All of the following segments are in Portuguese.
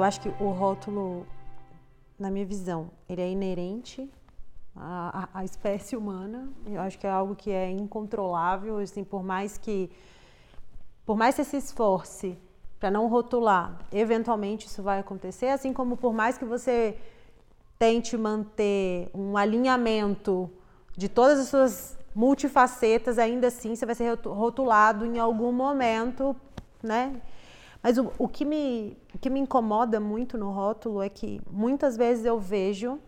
Eu acho que o rótulo, na minha visão, ele é inerente à espécie humana. Eu acho que é algo que é incontrolável, assim, por mais que você se esforce para não rotular, eventualmente isso vai acontecer, assim como por mais que você tente manter um alinhamento de todas as suas multifacetas, ainda assim você vai ser rotulado em algum momento, né? Mas o que me incomoda muito no rótulo é que muitas vezes eu vejo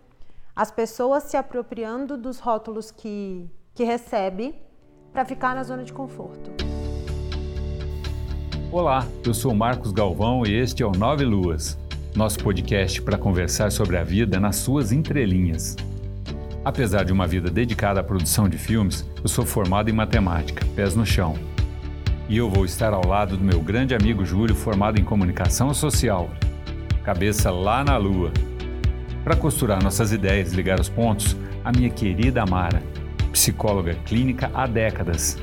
as pessoas se apropriando dos rótulos que recebe para ficar na zona de conforto. Olá, eu sou Marcos Galvão e este é o Nove Luas, nosso podcast para conversar sobre a vida nas suas entrelinhas. Apesar de uma vida dedicada à produção de filmes, eu sou formado em matemática, pés no chão. E eu vou estar ao lado do meu grande amigo Júlio, formado em comunicação social, cabeça lá na lua. Para costurar nossas ideias e ligar os pontos, a minha querida Mara, psicóloga clínica há décadas.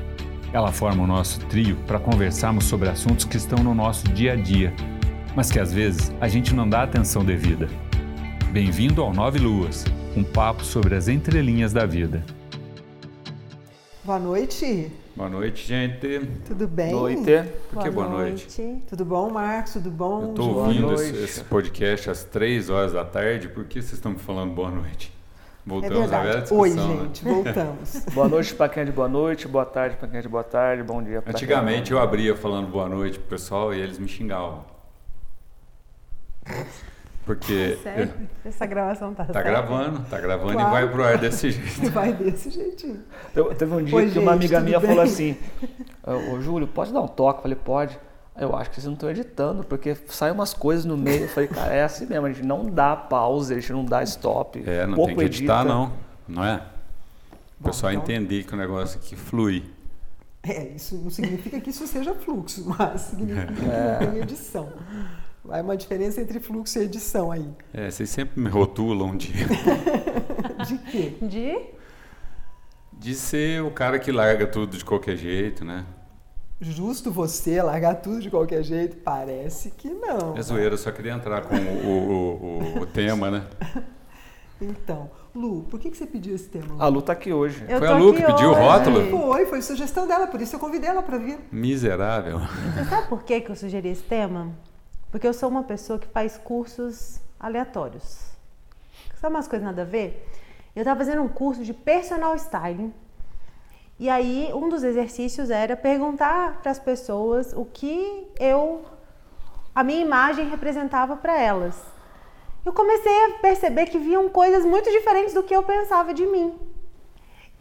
Ela forma o nosso trio para conversarmos sobre assuntos que estão no nosso dia a dia, mas que às vezes a gente não dá atenção devida. Bem-vindo ao Nove Luas, um papo sobre as entrelinhas da vida. Boa noite. Boa noite, gente. Tudo bem? Noite. Por que boa noite? Tudo bom, Marcos? Tudo bom? Eu estou ouvindo esse podcast às 3h da tarde. Por que vocês estão me falando boa noite? Voltamos à velha discussão. Oi, gente. Né? Voltamos. Boa noite para quem é de boa noite, boa tarde para quem é de boa tarde, bom dia para quem é de boa tarde. Antigamente eu abria falando boa noite pro pessoal e eles me xingavam. Porque sério? Essa gravação tá gravando claro. E vai pro ar desse jeito. Vai desse jeitinho. Teve um dia que gente, uma amiga minha falou assim, ô Júlio, pode dar um toque? Eu falei, pode. Eu acho que vocês não estão editando, porque saem umas coisas no meio. Eu falei, cara, é assim mesmo, a gente não dá pausa, a gente não dá stop. É, não pouco tem que editar edita. não é? O pessoal então... entender que o negócio aqui flui. É, isso não significa que isso seja fluxo, mas significa que não tem edição. Há uma diferença entre fluxo e edição aí. É, vocês sempre me rotulam de... De quê? De ser o cara que larga tudo de qualquer jeito, né? Justo você largar tudo de qualquer jeito? Parece que não. É zoeira, eu só queria entrar com o tema, né? Então, Lu, por que você pediu esse tema? Lu? A Lu tá aqui hoje. Foi a Lu que pediu o rótulo? Foi sugestão dela, por isso eu convidei ela para vir. Miserável. Você sabe por que eu sugeri esse tema? Porque eu sou uma pessoa que faz cursos aleatórios. Sabe umas coisas nada a ver? Eu estava fazendo um curso de personal styling. E aí, um dos exercícios era perguntar para as pessoas o que a minha imagem representava para elas. Eu comecei a perceber que viam coisas muito diferentes do que eu pensava de mim.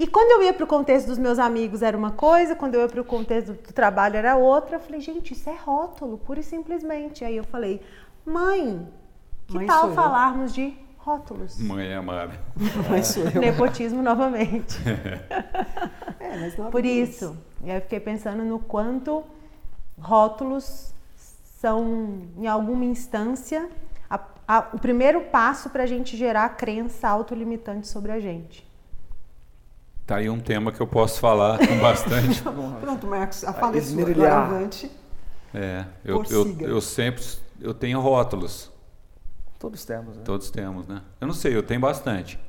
E quando eu ia para o contexto dos meus amigos era uma coisa, quando eu ia para o contexto do trabalho era outra. Eu falei, gente, isso é rótulo, pura e simplesmente. Aí eu falei, mãe, tal falarmos de rótulos? Mãe amada. Mãe sou eu. Nepotismo novamente. Mas não por isso. E aí eu fiquei pensando no quanto rótulos são, em alguma instância, o primeiro passo para a gente gerar crença autolimitante sobre a gente. Tá aí um tema que eu posso falar com bastante. Pronto, Marcos, a fala é sua, agora eu tenho rótulos. Todos temos, né? Eu não sei, eu tenho bastante.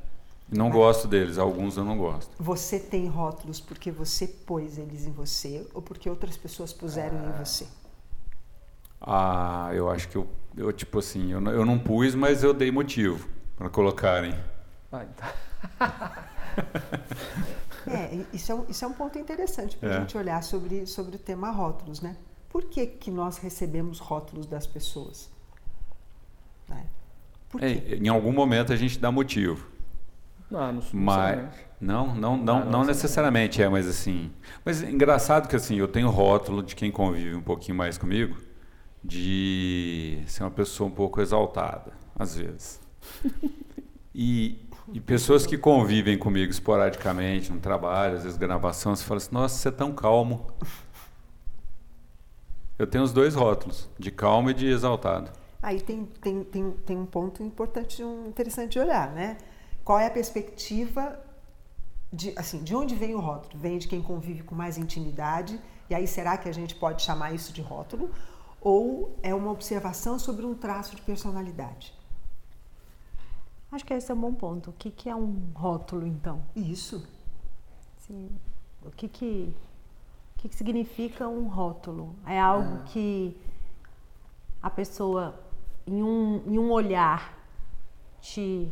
Não gosto deles, alguns eu não gosto. Você tem rótulos porque você pôs eles em você ou porque outras pessoas puseram em você? Ah, eu acho que eu tipo assim, eu não pus, mas eu dei motivo para colocarem. Ah, então. Isso é um ponto interessante para a gente olhar sobre o tema rótulos, né? Por que nós recebemos rótulos das pessoas? Né? Por quê? Em algum momento a gente dá motivo. Não necessariamente, mas assim... Mas é engraçado que assim, eu tenho rótulo de quem convive um pouquinho mais comigo, de ser uma pessoa um pouco exaltada, às vezes. E pessoas que convivem comigo esporadicamente, no trabalho, às vezes gravação, você fala assim, nossa, você é tão calmo. Eu tenho os dois rótulos, de calmo e de exaltado. Aí tem um ponto importante, interessante de olhar, né? Qual é a perspectiva, de onde vem o rótulo? Vem de quem convive com mais intimidade, e aí será que a gente pode chamar isso de rótulo? ou é uma observação sobre um traço de personalidade? Acho que esse é um bom ponto. O que, que é um rótulo, então? Isso. Sim. O que significa um rótulo? É algo que a pessoa, em um olhar, te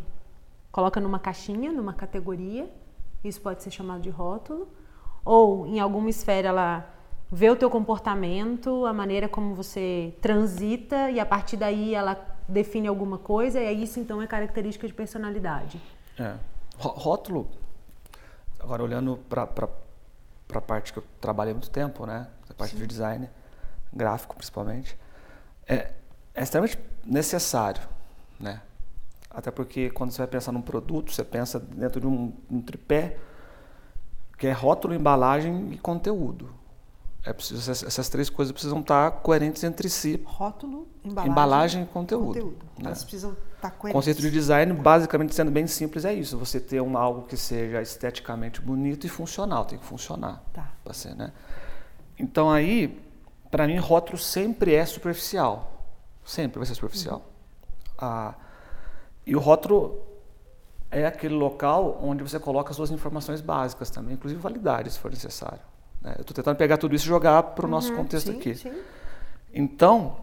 coloca numa caixinha, numa categoria. Isso pode ser chamado de rótulo. Ou, em alguma esfera, ela vê o teu comportamento, a maneira como você transita, e a partir daí ela define alguma coisa, e isso então é característica de personalidade. É. Rótulo, agora olhando para a parte que eu trabalhei há muito tempo, né? A parte de design, gráfico principalmente, é extremamente necessário, né? Até porque quando você vai pensar num produto, você pensa dentro de um tripé, que é rótulo, embalagem e conteúdo. É preciso, essas três coisas precisam estar coerentes entre si. Rótulo, embalagem e conteúdo. Né? Elas precisam estar coerentes. O conceito de design, basicamente, sendo bem simples, é isso. Você ter algo que seja esteticamente bonito e funcional. Tem que funcionar. Tá. Pra ser, né? Então, aí, para mim, rótulo sempre é superficial. Sempre vai ser superficial. E o rótulo é aquele local onde você coloca as suas informações básicas também, inclusive validade, se for necessário. Eu estou tentando pegar tudo isso e jogar para o nosso contexto aqui. Sim. Então,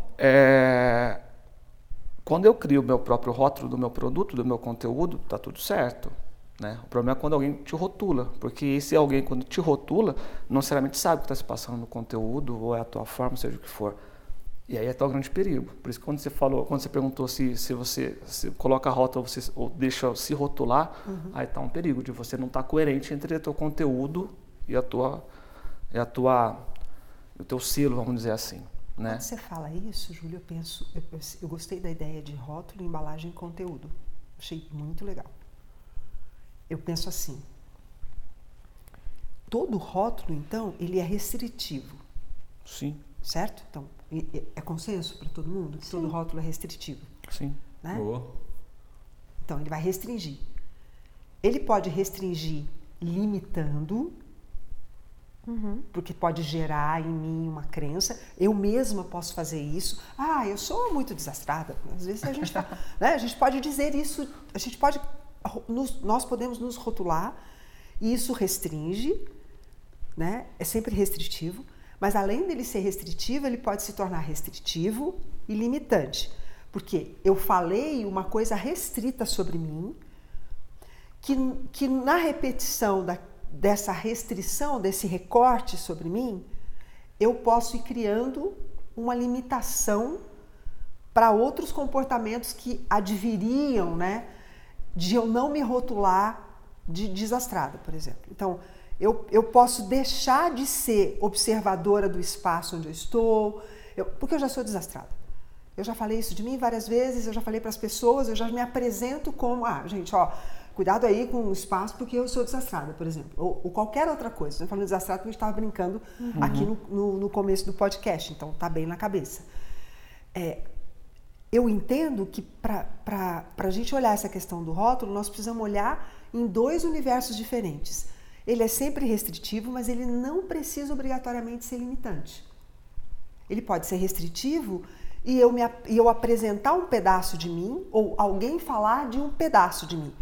quando eu crio o meu próprio rótulo do meu produto, do meu conteúdo, está tudo certo. Né? O problema é quando alguém te rotula, porque esse alguém, quando te rotula, não necessariamente sabe o que está se passando no conteúdo, ou é a tua forma, seja o que for. E aí é tão grande perigo. Por isso que quando você perguntou se você se coloca a rótulo ou deixa se rotular, aí está um perigo de você não estar coerente entre o teu conteúdo e o teu selo, vamos dizer assim, né? Quando você fala isso, Júlio, eu gostei da ideia de rótulo, embalagem e conteúdo. Achei muito legal. Eu penso assim, todo rótulo, então, ele é restritivo. Sim. Certo? Então, é consenso para todo mundo que todo rótulo é restritivo? Sim. Né? Boa. Então, ele vai restringir. Ele pode restringir limitando, porque pode gerar em mim uma crença. Eu mesma posso fazer isso. Eu sou muito desastrada. Às vezes a gente fala, né? A gente pode dizer isso, a gente pode, nós podemos nos rotular e isso restringe, né? É sempre restritivo, mas além dele ser restritivo, ele pode se tornar restritivo e limitante, porque eu falei uma coisa restrita sobre mim que na repetição dessa restrição, desse recorte sobre mim, eu posso ir criando uma limitação para outros comportamentos que adviriam, né, de eu não me rotular de desastrada, por exemplo. Então, eu posso deixar de ser observadora do espaço onde eu estou, porque eu já sou desastrada. Eu já falei isso de mim várias vezes, eu já falei para as pessoas, eu já me apresento como, gente, ó, cuidado aí com o espaço, porque eu sou desastrada, por exemplo. Ou qualquer outra coisa. Eu falei desastrada porque a gente estava brincando aqui no começo do podcast. Então, tá bem na cabeça. Eu entendo que para a gente olhar essa questão do rótulo, nós precisamos olhar em dois universos diferentes. Ele é sempre restritivo, mas ele não precisa obrigatoriamente ser limitante. Ele pode ser restritivo e eu apresentar um pedaço de mim, ou alguém falar de um pedaço de mim.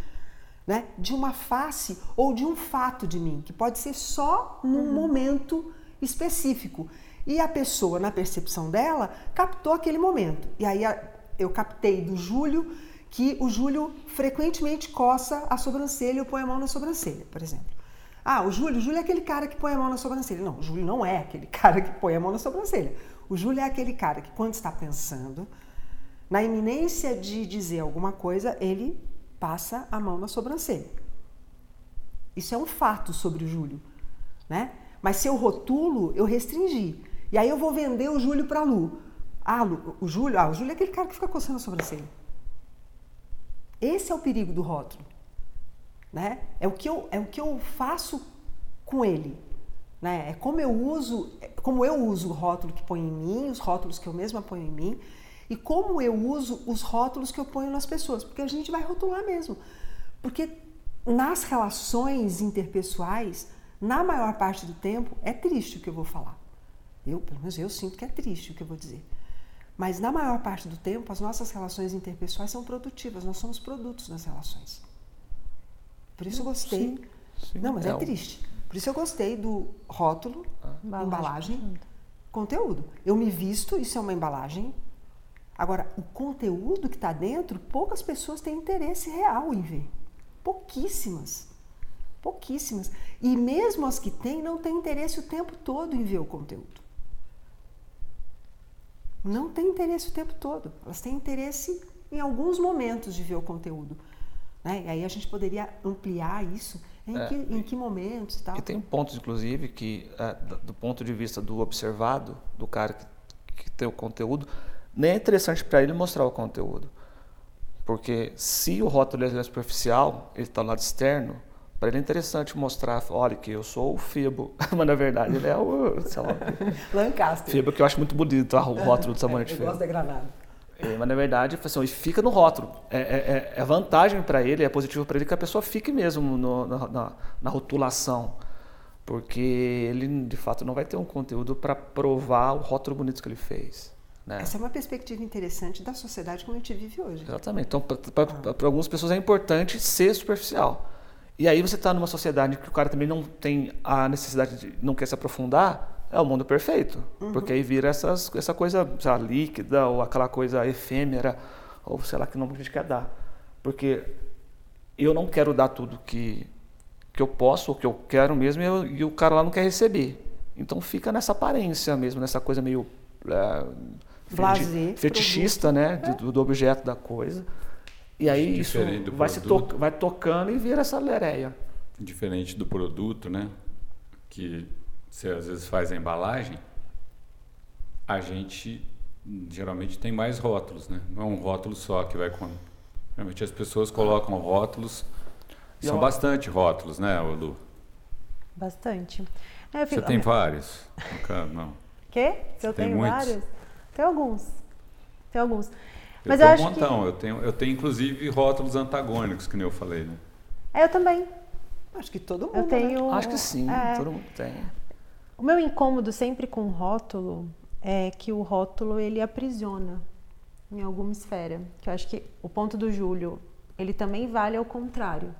Né? De uma face ou de um fato de mim, que pode ser só num momento específico. E a pessoa, na percepção dela, captou aquele momento. E aí eu captei do Júlio que o Júlio frequentemente coça a sobrancelha ou põe a mão na sobrancelha, por exemplo. O Júlio é aquele cara que põe a mão na sobrancelha. Não, o Júlio não é aquele cara que põe a mão na sobrancelha. O Júlio é aquele cara que, quando está pensando, na iminência de dizer alguma coisa, ele passa a mão na sobrancelha. Isso é um fato sobre o Júlio, né? Mas se eu rotulo, eu restringi. E aí eu vou vender o Júlio para a Lu. O Júlio é aquele cara que fica coçando a sobrancelha. Esse é o perigo do rótulo, né? É o que eu faço com ele, né? É como eu uso o rótulo que põe em mim, os rótulos que eu mesma ponho em mim, e como eu uso os rótulos que eu ponho nas pessoas, porque a gente vai rotular mesmo. Porque nas relações interpessoais, na maior parte do tempo, é triste o que eu vou falar. Pelo menos eu sinto que é triste o que eu vou dizer. Mas na maior parte do tempo, as nossas relações interpessoais são produtivas, nós somos produtos nas relações. Por isso eu gostei. Sim. Não, mas é triste. Por isso eu gostei do rótulo, embalagem, conteúdo. Eu me visto, isso é uma embalagem. Agora, o conteúdo que está dentro, poucas pessoas têm interesse real em ver. Pouquíssimas. Pouquíssimas. E mesmo as que têm, não têm interesse o tempo todo em ver o conteúdo. Não têm interesse o tempo todo. Elas têm interesse em alguns momentos de ver o conteúdo. Né? E aí a gente poderia ampliar isso em que momentos e tal. E tem pontos, inclusive, que do ponto de vista do observado, do cara que tem o conteúdo, nem é interessante para ele mostrar o conteúdo. Porque se o rótulo é superficial, ele está no lado externo, para ele é interessante mostrar, olha, que eu sou o Fibo, mas na verdade ele é o, sei lá, Lancaster. Fibo, que eu acho muito bonito, o rótulo do sabonete Fibo. Eu gosto da granada. É, mas na verdade, assim, fica no rótulo. É vantagem para ele, é positivo para ele que a pessoa fique mesmo na rotulação. Porque ele, de fato, não vai ter um conteúdo para provar o rótulo bonito que ele fez. Né? Essa é uma perspectiva interessante da sociedade como a gente vive hoje. Exatamente. Então, para algumas pessoas é importante ser superficial. E aí você está numa sociedade que o cara também não tem a necessidade, não quer se aprofundar, é o mundo perfeito. Uhum. Porque aí vira essa coisa, sei lá, líquida, ou aquela coisa efêmera, ou sei lá, que não quer dar. Porque eu não quero dar tudo que eu posso, ou que eu quero mesmo, e o cara lá não quer receber. Então fica nessa aparência mesmo, nessa coisa meio fetichista, né, do objeto, da coisa. E aí isso vai tocando e vira essa lereia. Diferente do produto, né? Que você às vezes faz a embalagem, a gente geralmente tem mais rótulos, né? Não é um rótulo só que vai com... Geralmente as pessoas colocam rótulos, e são bastante rótulos, né, Lu? Bastante. Você tem vários? Não. Quê? Eu tenho vários? Tem alguns. Mas eu tenho um montão, que... eu tenho inclusive rótulos antagônicos, que nem eu falei, né? Eu também. Acho que todo mundo, eu tenho, né? Acho que sim, todo mundo tem. O meu incômodo sempre com o rótulo é que o rótulo, ele aprisiona em alguma esfera. Que eu acho que o ponto do Júlio, ele também vale ao contrário.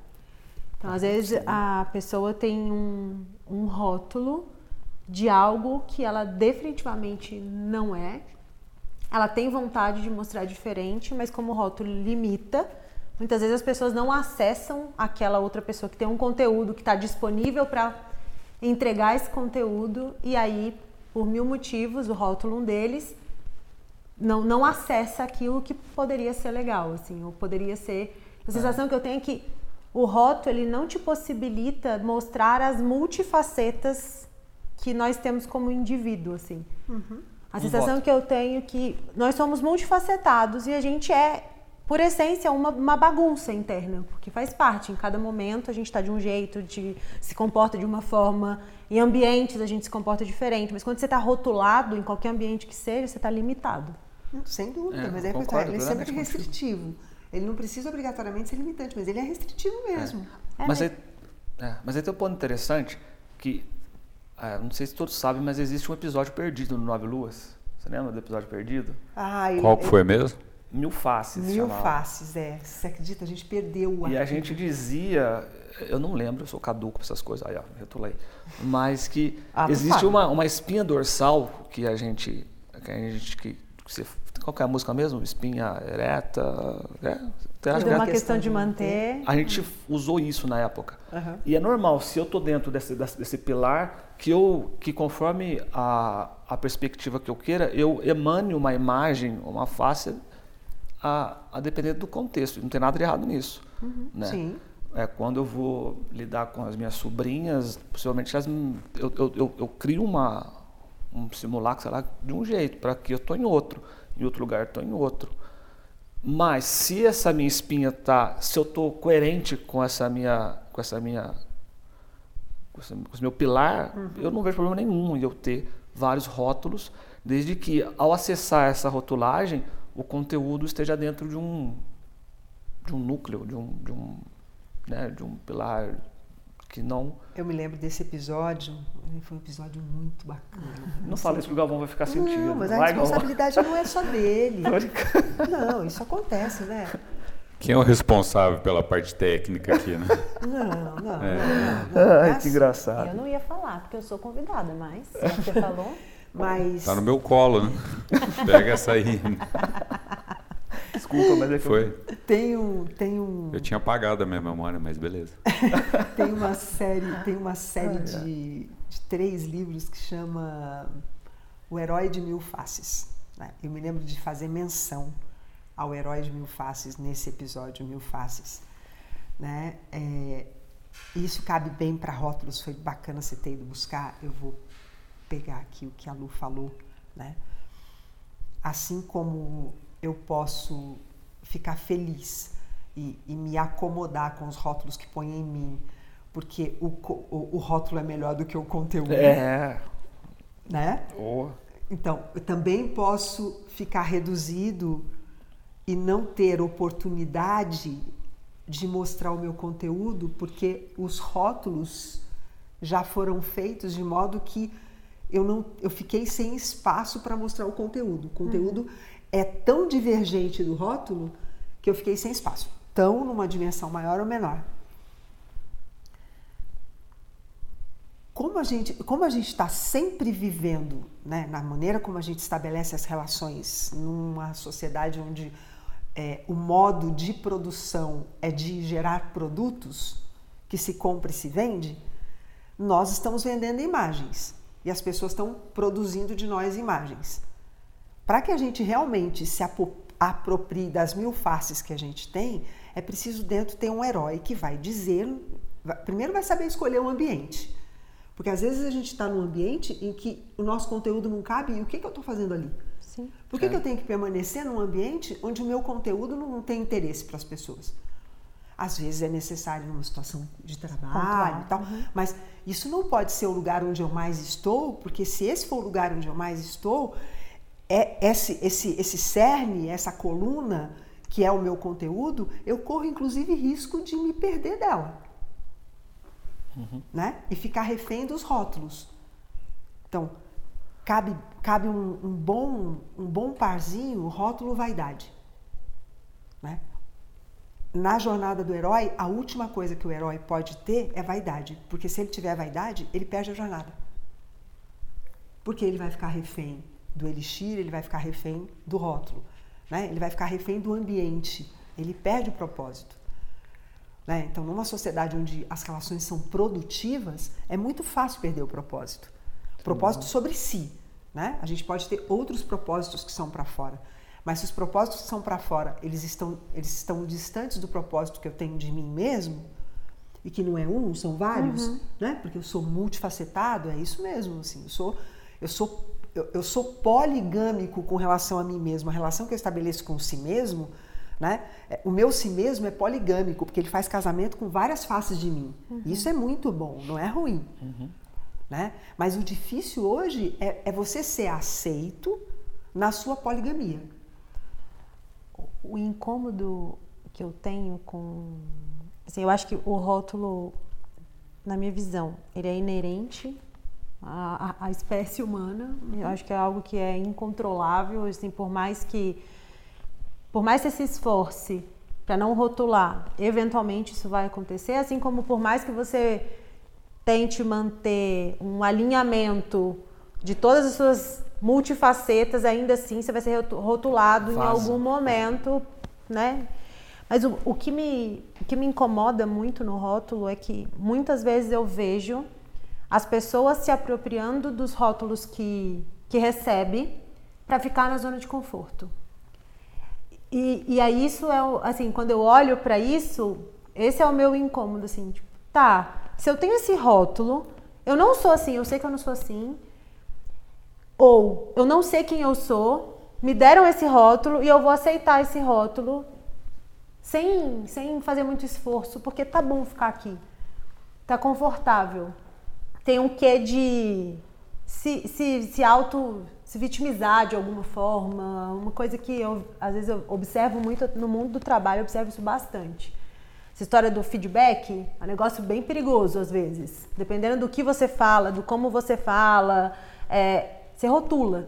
Então, às vezes, a pessoa tem um rótulo de algo que ela definitivamente não é. Ela tem vontade de mostrar diferente, mas como o rótulo limita, muitas vezes as pessoas não acessam aquela outra pessoa que tem um conteúdo que está disponível para entregar esse conteúdo, e aí, por mil motivos, o rótulo, um deles, não acessa aquilo que poderia ser legal, assim, ou poderia ser... A sensação que eu tenho é que o rótulo, ele não te possibilita mostrar as multifacetas que nós temos como indivíduo, assim. Uhum. A sensação que eu tenho é que nós somos multifacetados e a gente é, por essência, uma bagunça interna, porque faz parte. Em cada momento a gente está de um jeito, se comporta de uma forma, em ambientes a gente se comporta diferente, mas quando você está rotulado, em qualquer ambiente que seja, você está limitado. Sem dúvida, mas ele é sempre restritivo. Ele não precisa obrigatoriamente ser limitante, mas ele é restritivo mesmo. Mas aí tem um ponto interessante que... não sei se todos sabem, mas existe um episódio perdido no Nove Luas. Você lembra do episódio perdido? Qual que foi mesmo? Mil Faces. Mil Faces, Você acredita? A gente perdeu o arquivo. E a gente dizia... Eu não lembro, eu sou caduco para essas coisas. Aí, retulei. Mas que existe uma espinha dorsal que a gente... Qual que é a música mesmo? Espinha ereta... É uma questão de manter. A gente usou isso na época. Uhum. E é normal, se eu estou dentro desse pilar, que conforme a perspectiva que eu queira, eu emane uma imagem, uma face, a depender do contexto. Não tem nada de errado nisso. Uhum. Né? Sim. Quando eu vou lidar com as minhas sobrinhas, possivelmente eu crio um simulacro, sei lá, de um jeito, para que eu estou em outro. Em outro lugar, estou em outro. Mas se essa minha espinha se eu estou coerente com esse meu pilar, uhum, eu não vejo problema nenhum em eu ter vários rótulos, desde que ao acessar essa rotulagem, o conteúdo esteja dentro de um núcleo, de um pilar que não... Eu me lembro desse episódio, foi um episódio muito bacana. Não fala isso que o Galvão vai ficar sentindo. Não, mas a responsabilidade não é só dele. Não, isso acontece, né? Quem é o responsável pela parte técnica aqui, né? Não. Ai, que engraçado. Eu não ia falar, porque eu sou convidada, mas você falou. Mas... Tá no meu colo, né? Pega essa aí. Desculpa, mas é que foi. Tem um... Eu tinha apagado a minha memória, mas beleza. Tem uma série de 3 livros que chama O Herói de Mil Faces. Eu me lembro de fazer menção ao Herói de Mil Faces nesse episódio Mil Faces, né? Isso cabe bem para rótulos, foi bacana você ter ido buscar. Eu vou pegar aqui o que a Lu falou, né? Assim como eu posso ficar feliz e me acomodar com os rótulos que põem em mim, porque o rótulo é melhor do que o conteúdo. É. Né? Oh. Então, eu também posso ficar reduzido e não ter oportunidade de mostrar o meu conteúdo, porque os rótulos já foram feitos de modo que eu fiquei sem espaço para mostrar o conteúdo. O conteúdo é tão divergente do rótulo que eu fiquei sem espaço. Tão numa dimensão maior ou menor. Como a gente está sempre vivendo, né, na maneira como a gente estabelece as relações numa sociedade onde o modo de produção é de gerar produtos que se compra e se vende, nós estamos vendendo imagens e as pessoas estão produzindo de nós imagens. Para que a gente realmente se aproprie das mil faces que a gente tem, é preciso dentro ter um herói que vai dizer... Primeiro vai saber escolher o ambiente. Porque às vezes a gente está num ambiente em que o nosso conteúdo não cabe e o que eu estou fazendo ali? Sim. Por que eu tenho que permanecer num ambiente onde o meu conteúdo não tem interesse para as pessoas? Às vezes é necessário numa situação de trabalho e tal, mas isso não pode ser o lugar onde eu mais estou, porque se esse for o lugar onde eu mais estou... Esse cerne, essa coluna que é o meu conteúdo, eu corro inclusive risco de me perder dela, né? E ficar refém dos rótulos. Então, cabe um bom parzinho, rótulo vaidade, né? Na jornada do herói, a última coisa que o herói pode ter é vaidade, porque se ele tiver vaidade, ele perde a jornada, porque ele vai ficar refém do elixir, ele vai ficar refém do rótulo, né? Ele vai ficar refém do ambiente, ele perde o propósito, né? Então, numa sociedade onde as relações são produtivas, é muito fácil perder o propósito. Propósito sobre si, né? A gente pode ter outros propósitos que são para fora, mas se os propósitos que são para fora, eles estão distantes do propósito que eu tenho de mim mesmo, e que não é um, são vários, né? Porque eu sou multifacetado, é isso mesmo, assim, eu sou poligâmico com relação a mim mesmo. A relação que eu estabeleço com si mesmo, né? O meu si mesmo é poligâmico, porque ele faz casamento com várias faces de mim. Isso é muito bom, não é ruim. Né? Mas o difícil hoje é você ser aceito na sua poligamia. O incômodo que eu tenho com... Assim, eu acho que o rótulo, na minha visão, ele é inerente à espécie humana. Eu acho que é algo que é incontrolável, assim, por mais que você se esforce para não rotular, eventualmente isso vai acontecer, assim como por mais que você tente manter um alinhamento de todas as suas multifacetas, ainda assim você vai ser rotulado em algum momento, né? Mas o que me incomoda muito no rótulo é que muitas vezes eu vejo as pessoas se apropriando dos rótulos que recebe para ficar na zona de conforto. E aí isso é, assim, quando eu olho para isso, esse é o meu incômodo, assim, tipo, tá, se eu tenho esse rótulo, eu não sou assim, eu sei que eu não sou assim, ou eu não sei quem eu sou, me deram esse rótulo e eu vou aceitar esse rótulo sem fazer muito esforço, porque tá bom ficar aqui, tá confortável. Tem um quê de se auto, se vitimizar de alguma forma, uma coisa que eu, às vezes, eu observo muito no mundo do trabalho, eu observo isso bastante. Essa história do feedback é um negócio bem perigoso às vezes. Dependendo do que você fala, do como você fala, você rotula.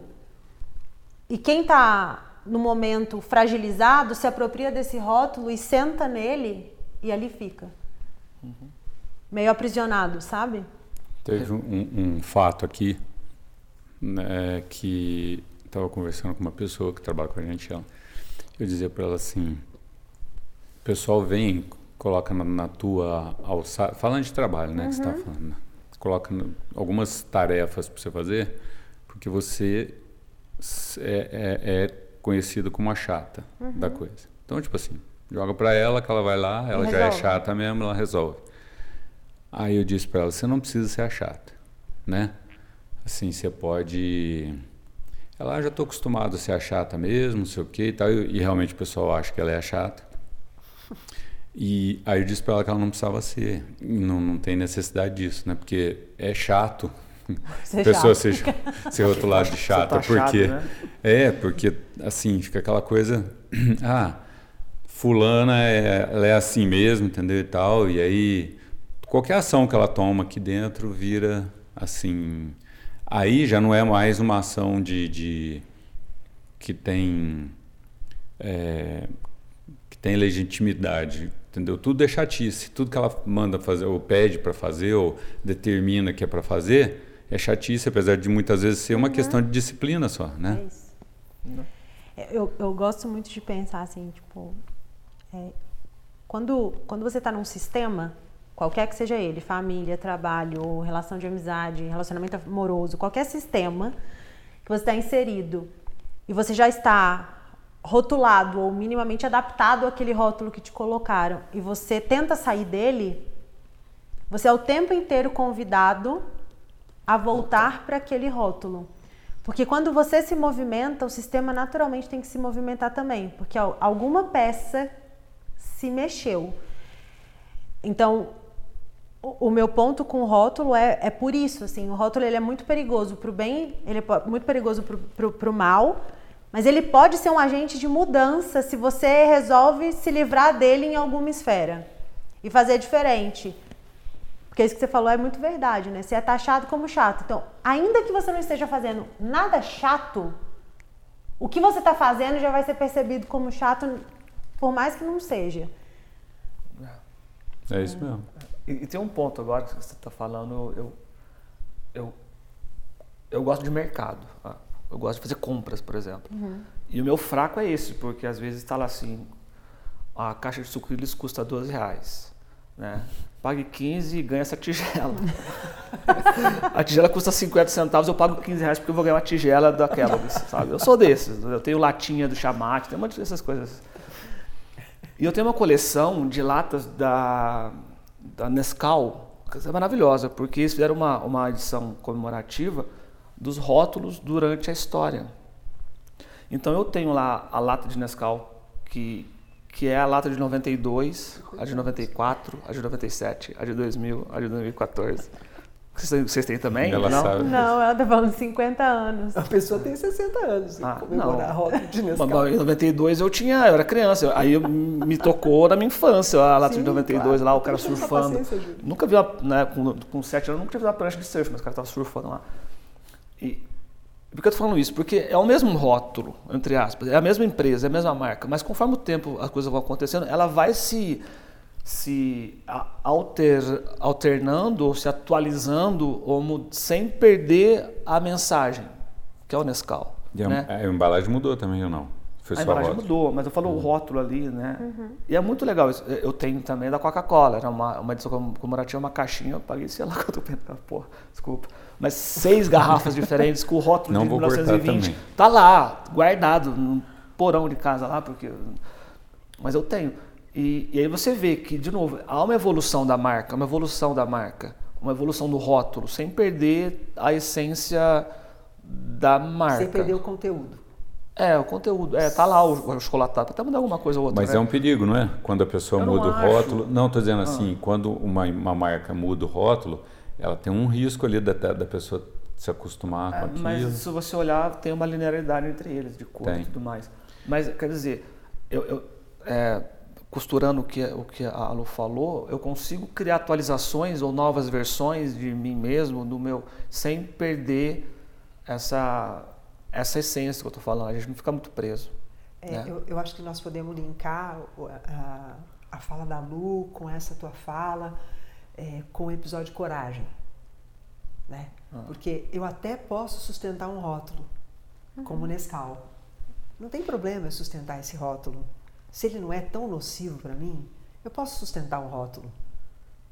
E quem está no momento fragilizado se apropria desse rótulo e senta nele e ali fica. Uhum. Meio aprisionado, sabe? Teve um fato aqui, né, que estava conversando com uma pessoa que trabalha com a gente. Eu dizia para ela assim, o pessoal vem, coloca na tua alçada, falando de trabalho, né, uhum, que você está falando, coloca algumas tarefas para você fazer, porque você é conhecido como a chata, uhum, da coisa. Então, tipo assim, joga para ela, que ela vai lá, ela já é chata mesmo, ela resolve. Aí eu disse para ela, você não precisa ser a chata, né? Assim, você pode... Ela, já estou acostumado a ser a chata mesmo, não sei o quê e tal, e realmente o pessoal acha que ela é a chata. E aí eu disse para ela que ela não precisava ser, não tem necessidade disso, né? Porque é chato a pessoa ser rotulada de chata, tá, porque chato, né? Porque assim, fica aquela coisa, fulana ela é assim mesmo, entendeu, e tal, e aí qualquer ação que ela toma aqui dentro vira assim, aí já não é mais uma ação de que tem legitimidade, entendeu? Tudo é chatice, tudo que ela manda fazer ou pede para fazer ou determina que é para fazer é chatice, apesar de muitas vezes ser uma questão de disciplina só, né? É isso. Eu gosto muito de pensar assim, tipo, quando você está num sistema, qualquer que seja ele, família, trabalho, relação de amizade, relacionamento amoroso, qualquer sistema que você está inserido e você já está rotulado ou minimamente adaptado àquele rótulo que te colocaram e você tenta sair dele, você é o tempo inteiro convidado a voltar para aquele rótulo. Porque quando você se movimenta, o sistema naturalmente tem que se movimentar também, porque alguma peça se mexeu. Então, o meu ponto com o rótulo é por isso, assim, o rótulo ele é muito perigoso para o bem, ele é muito perigoso para o mal, mas ele pode ser um agente de mudança se você resolve se livrar dele em alguma esfera e fazer diferente. Porque isso que você falou é muito verdade, né? Você é taxado como chato. Então, ainda que você não esteja fazendo nada chato, o que você está fazendo já vai ser percebido como chato, por mais que não seja. É isso mesmo. E tem um ponto agora que você está falando, eu gosto de mercado. Eu gosto de fazer compras, por exemplo. Uhum. E o meu fraco é esse, porque às vezes está lá assim, a caixa de sucrilhos custa R$12, né? Pague 15 e ganha essa tigela. A tigela custa 50 centavos, eu pago R$15 porque eu vou ganhar uma tigela da Kellogg's, sabe? Eu sou desses, eu tenho latinha do chamate, tem um monte dessas coisas. E eu tenho uma coleção de latas da Nescau, que é maravilhosa, porque eles fizeram uma edição comemorativa dos rótulos durante a história. Então eu tenho lá a lata de Nescau, que é a lata de 92, a de 94, a de 97, a de 2000, a de 2014. Vocês têm também? Ela não? Sabe. Não, ela tá falando de 50 anos. A pessoa tem 60 anos, comemorar a rótulo de Nescau. Em 92 eu era criança, aí eu me tocou na minha infância, a lata de 92 claro. Lá, o cara surfando. Nunca vi, né, com 7 anos, nunca vi uma prancha de surf, mas o cara tava surfando lá. E por que eu tô falando isso? Porque é o mesmo rótulo, entre aspas, é a mesma empresa, é a mesma marca, mas conforme o tempo as coisas vão acontecendo, ela vai se alternando, ou se atualizando, ou sem perder a mensagem, que é o Nescau. E né? A embalagem mudou também, ou não? Foi a embalagem mudou, mas eu falo o rótulo ali, né? Uhum. E é muito legal isso. Eu tenho também da Coca-Cola, era uma edição comemorativa, uma caixinha, eu paguei, sei lá, que eu tô pensando, porra, desculpa. Mas 6 garrafas diferentes com o rótulo não de 1920. Tá lá, guardado no porão de casa lá, porque... Mas eu tenho. E aí você vê que, de novo, há uma evolução da marca, uma evolução do rótulo, sem perder a essência da marca. Sem perder o conteúdo. É, o conteúdo. É, tá lá o chocolatado, até mudar alguma coisa ou outra. Mas é um perigo, não é? Quando a pessoa muda o rótulo... Não, tô dizendo assim, quando uma marca muda o rótulo... Ela tem um risco ali da pessoa se acostumar com aquilo. Mas se você olhar, tem uma linearidade entre eles, de cor e tudo mais. Mas, quer dizer, costurando o que a Lu falou, eu consigo criar atualizações ou novas versões de mim mesmo, do meu, sem perder essa essência que eu estou falando. A gente não fica muito preso. Né? Eu acho que nós podemos linkar a fala da Lu com essa tua fala, com o episódio Coragem. Né? Porque eu até posso sustentar um rótulo, como o Nescau. Não tem problema eu sustentar esse rótulo. Se ele não é tão nocivo para mim, eu posso sustentar um rótulo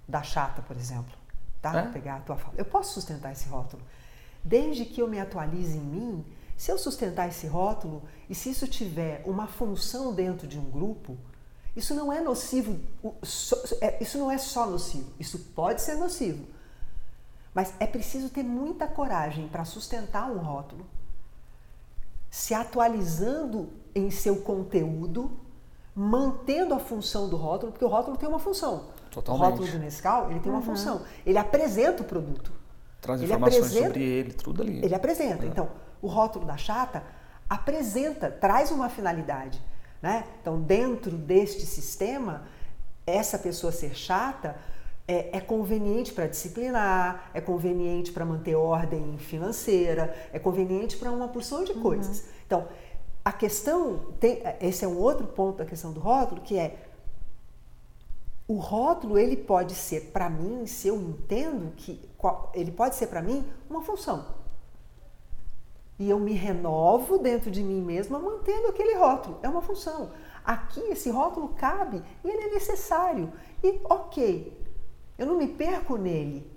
da Chata, por exemplo. Tá? Vou pegar a tua fala. Eu posso sustentar esse rótulo. Desde que eu me atualize em mim, se eu sustentar esse rótulo e se isso tiver uma função dentro de um grupo, isso não é nocivo, isso não é só nocivo, isso pode ser nocivo. Mas é preciso ter muita coragem para sustentar um rótulo, se atualizando em seu conteúdo, mantendo a função do rótulo, porque o rótulo tem uma função. Totalmente. O rótulo do Nescau, ele tem uma função. Ele apresenta o produto. Traz informações sobre ele, tudo ali. Ele apresenta. Então, o rótulo da Chata apresenta, traz uma finalidade. Né? Então, dentro deste sistema, essa pessoa ser chata é conveniente para disciplinar, é conveniente para manter ordem financeira, é conveniente para uma porção de coisas. Então, a questão, esse é um outro ponto da questão do rótulo, que é o rótulo, ele pode ser para mim, se eu entendo que ele pode ser para mim uma função. E eu me renovo dentro de mim mesma mantendo aquele rótulo, é uma função. Aqui esse rótulo cabe e ele é necessário. E ok, eu não me perco nele,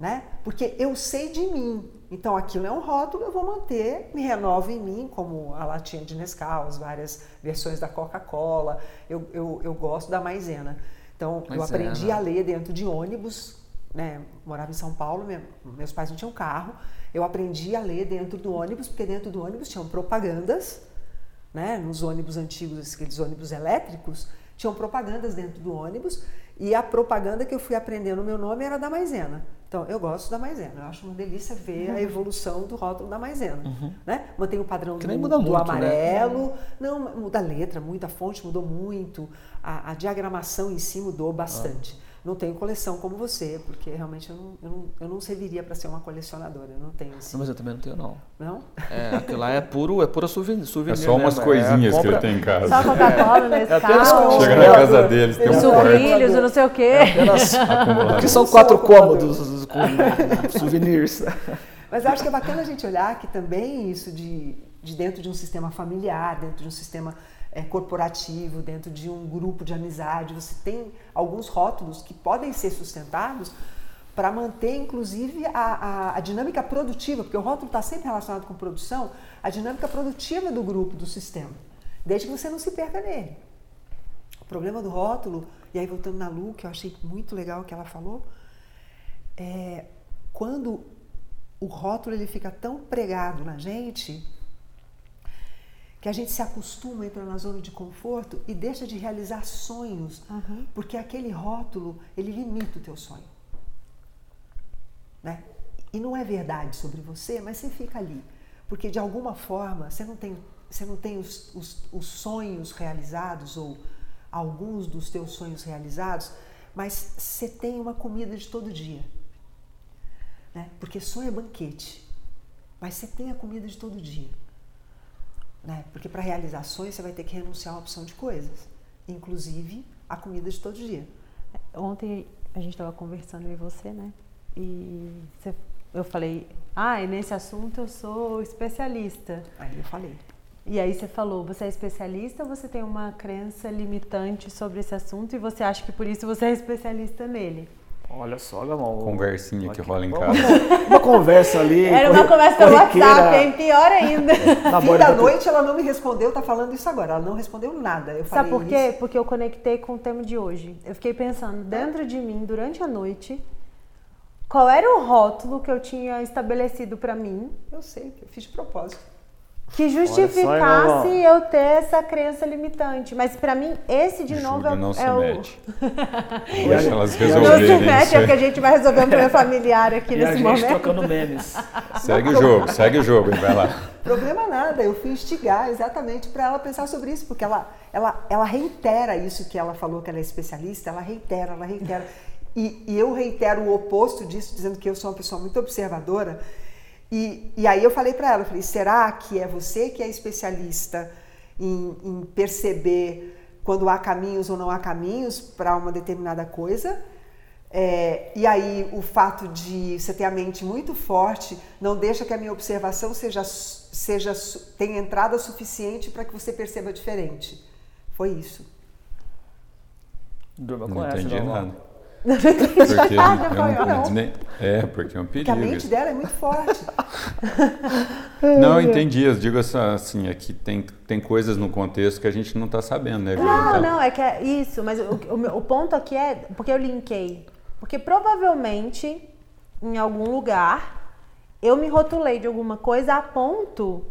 né? Porque eu sei de mim. Então, aquilo é um rótulo, eu vou manter, me renovo em mim, como a latinha de Nescau, as várias versões da Coca-Cola. Eu gosto da Maisena. Então, eu aprendi a ler dentro de ônibus, né? Morava em São Paulo, meus pais não tinham carro. Eu aprendi a ler dentro do ônibus, porque dentro do ônibus tinham propagandas, né? Nos ônibus antigos, aqueles ônibus elétricos, tinham propagandas dentro do ônibus. E a propaganda que eu fui aprendendo, o meu nome era da Maisena. Então, eu gosto da Maisena. Eu acho uma delícia ver a evolução do rótulo da Maisena. Né? Mantém o padrão do amarelo. Né? Não, muda a letra muito, a fonte mudou muito. A diagramação em si mudou bastante. Não tenho coleção como você, porque realmente eu não serviria para ser uma colecionadora. Eu não tenho assim. Não, mas eu também não tenho, não. Não? Aquilo lá é pura souvenir. É só umas coisinhas que ele tem em casa. Só Coca-Cola, Nescau. Chega na casa deles, tem um quarto. Sucrilhos, eu não sei o quê. Porque são 4 cômodos com souvenirs. Mas eu acho que é bacana a gente olhar que também isso de dentro de um sistema familiar, dentro de um sistema corporativo, dentro de um grupo de amizade, você tem alguns rótulos que podem ser sustentados para manter, inclusive, a dinâmica produtiva, porque o rótulo está sempre relacionado com produção, a dinâmica produtiva do grupo, do sistema, desde que você não se perca nele. O problema do rótulo, e aí voltando na Lu, que eu achei muito legal o que ela falou, é quando o rótulo ele fica tão pregado na gente, que a gente se acostuma, entra na zona de conforto e deixa de realizar sonhos, porque aquele rótulo, ele limita o teu sonho. Né? E não é verdade sobre você, mas você fica ali, porque de alguma forma você não tem os sonhos realizados ou alguns dos teus sonhos realizados, mas você tem uma comida de todo dia, né? Porque sonho é banquete, mas você tem a comida de todo dia. Porque para realizar sonhos você vai ter que renunciar a uma opção de coisas, inclusive a comida de todo dia. Ontem a gente estava conversando, eu e você, né? E eu falei, e nesse assunto eu sou especialista. Aí eu falei. E aí você falou, você é especialista ou você tem uma crença limitante sobre esse assunto e você acha que por isso você é especialista nele? Olha só, Gamão. Conversinha que rola em casa. Uma conversa ali. Era uma conversa pelo WhatsApp, hein? Pior ainda. Na fim da noite ela não me respondeu, tá falando isso agora. Ela não respondeu nada. Eu falei. Sabe por quê? Isso. Porque eu conectei com o tema de hoje. Eu fiquei pensando dentro de mim, durante a noite, qual era o rótulo que eu tinha estabelecido pra mim. Eu sei, que eu fiz de propósito. que justificasse eu ter essa crença limitante. Mas para mim, esse de novo Júlio não se mete. Deixa elas resolverem. Não se mete, é porque a gente vai resolver um problema familiar aqui e nesse momento. A gente tocando memes. Segue o jogo, vai lá. Problema nada, eu fui instigar exatamente para ela pensar sobre isso, porque ela reitera isso que ela falou que ela é especialista, ela reitera. E eu reitero o oposto disso, dizendo que eu sou uma pessoa muito observadora. E aí eu falei para ela, será que é você que é especialista em perceber quando há caminhos ou não há caminhos para uma determinada coisa? E aí o fato de você ter a mente muito forte não deixa que a minha observação tenha entrada suficiente para que você perceba diferente. Foi isso. Não entendi nada. Porque é um perigo. Porque a mente dela é muito forte. Não, eu entendi. Eu digo assim, é que tem coisas no contexto que a gente não está sabendo, né? Não, é que é isso. Mas o ponto aqui é porque eu linkei. Porque provavelmente, em algum lugar, eu me rotulei de alguma coisa a ponto